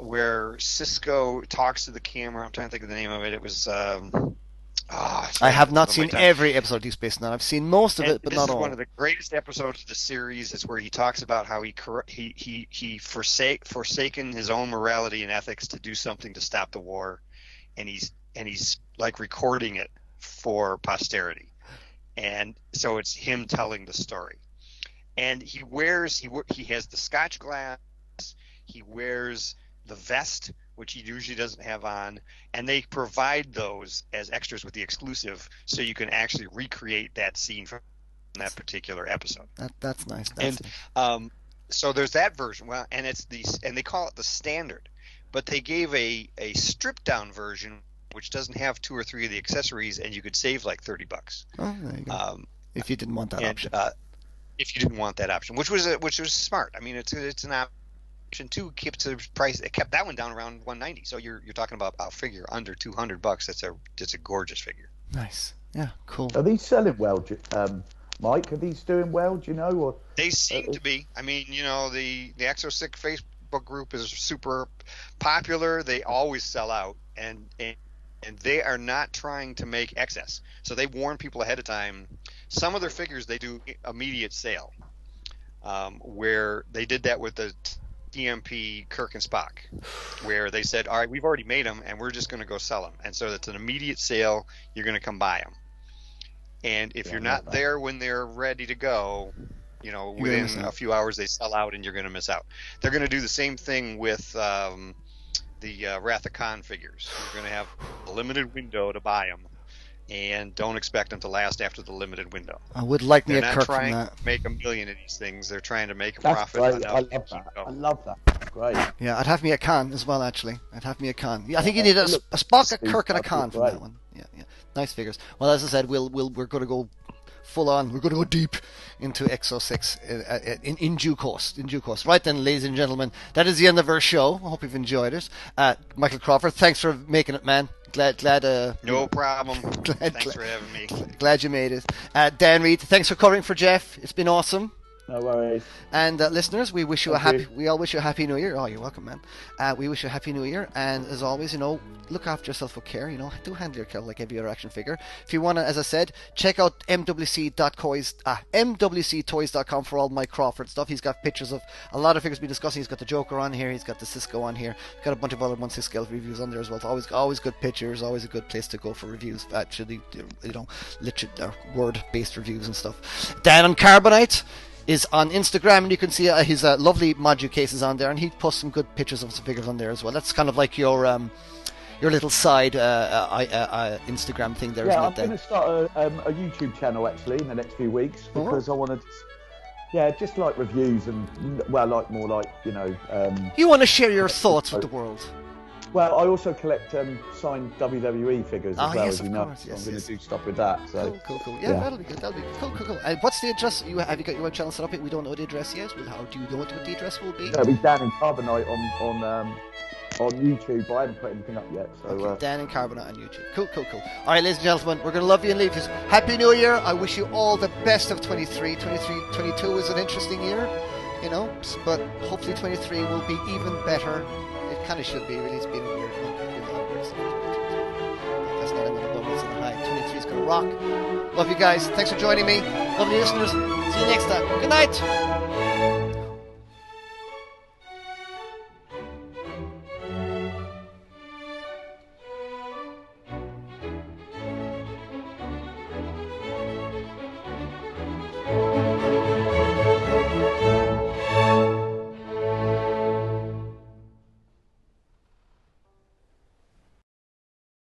where Cisco talks to the camera? I'm trying to think of the name of it. It was I have not seen every episode of Deep Space Nine. I've seen most of it, but not all. This is one of the greatest episodes of the series. It's where he talks about how he forsaken his own morality and ethics to do something to stop the war, and he's like recording it for posterity. And so it's him telling the story, and he has the Scotch glass, he wears the vest, which he usually doesn't have on, and they provide those as extras with the exclusive, so you can actually recreate that scene from that particular episode. That's nice. That's nice. So there's that version. Well, and they call it the standard, but they gave a stripped down version, which doesn't have 2 or 3 of the accessories, and you could save like $30. Oh, there you go. If you didn't want that option, which was smart. I mean, it's an option 2 kept the price. It kept that one down around 190. So you're talking about a figure under $200. That's a gorgeous figure. Nice. Yeah. Cool. Are these selling well, Mike? Are these doing well? Do you know? Or they seem to be. I mean, you know, the Exosick Facebook group is super popular. They always sell out, and they are not trying to make excess. So they warn people ahead of time. Some of their figures they do immediate sale, where they did that with the DMP Kirk and Spock, where they said, all right, we've already made them and we're just going to go sell them. And so that's an immediate sale. You're going to come buy them. And if you're not there when they're ready to go, you know, within a few hours they sell out and you're going to miss out. They're going to do the same thing with the Wrath of Khan figures. You're going to have a limited window to buy them and don't expect them to last after the limited window. I would like me a Kirk from that. They're not trying to make $1 million of these things. They're trying to make a profit. That's great. I love that. I love that. That's great. Yeah, I'd have me a Khan as well, actually. I'd have me a Khan. Yeah, I think you need a Spock, a Kirk, and a Khan from that one. Yeah, yeah. Nice figures. Well, as I said, we're going to go full on. We're going to go deep into Exo6 in due course. In due course. Right then, ladies and gentlemen, that is the end of our show. I hope you've enjoyed it. Michael Crawford, thanks for making it, man. Glad. No problem. Thanks for having me. Glad you made it. Dan Reed, thanks for covering for Jeff. It's been awesome. No worries. And listeners, we wish you we all wish you a happy New Year. Oh, you're welcome, man. We wish you a happy New Year. And as always, you know, look after yourself with care. You know, do handle your care like every other action figure. If you want to, as I said, check out mwctoys.com for all my Crawford stuff. He's got pictures of a lot of figures we're discussing. He's got the Joker on here. He's got the Cisco on here. He's got a bunch of other ones. His scale reviews on there as well. It's always good pictures. Always a good place to go for reviews. Actually, you know, word-based reviews and stuff. Dan on Carbonite is on Instagram, and you can see his lovely Modu cases on there, and he posts some good pictures of some figures on there as well. That's kind of like your little side Instagram thing there, isn't it? Yeah, I'm going to start a YouTube channel actually in the next few weeks because I wanted to. Yeah, just like reviews and you know. You want to share your thoughts with the world. Well, I also collect signed WWE figures as well, yes, as you know. Yes, so I'm going to do stuff with that. So. Cool. Yeah, that'll be good. That'll be cool. And what's the address? Have you got your channel set up yet? We don't know the address yet. Well, how do you know what the address will be? It'll be Dan and Carbonite on YouTube. I haven't put anything up yet. So okay, Dan and Carbonite on YouTube. Cool. All right, ladies and gentlemen, we're going to love you and leave you. Happy New Year. I wish you all the best of 23. 22 is an interesting year, you know, but hopefully 23 will be even better. Kind of should be, really. It's been a weird one. That's not another bubble, it's in the high. 23 is going to rock. Love you guys. Thanks for joining me. Love you, listeners. See you next time. Good night.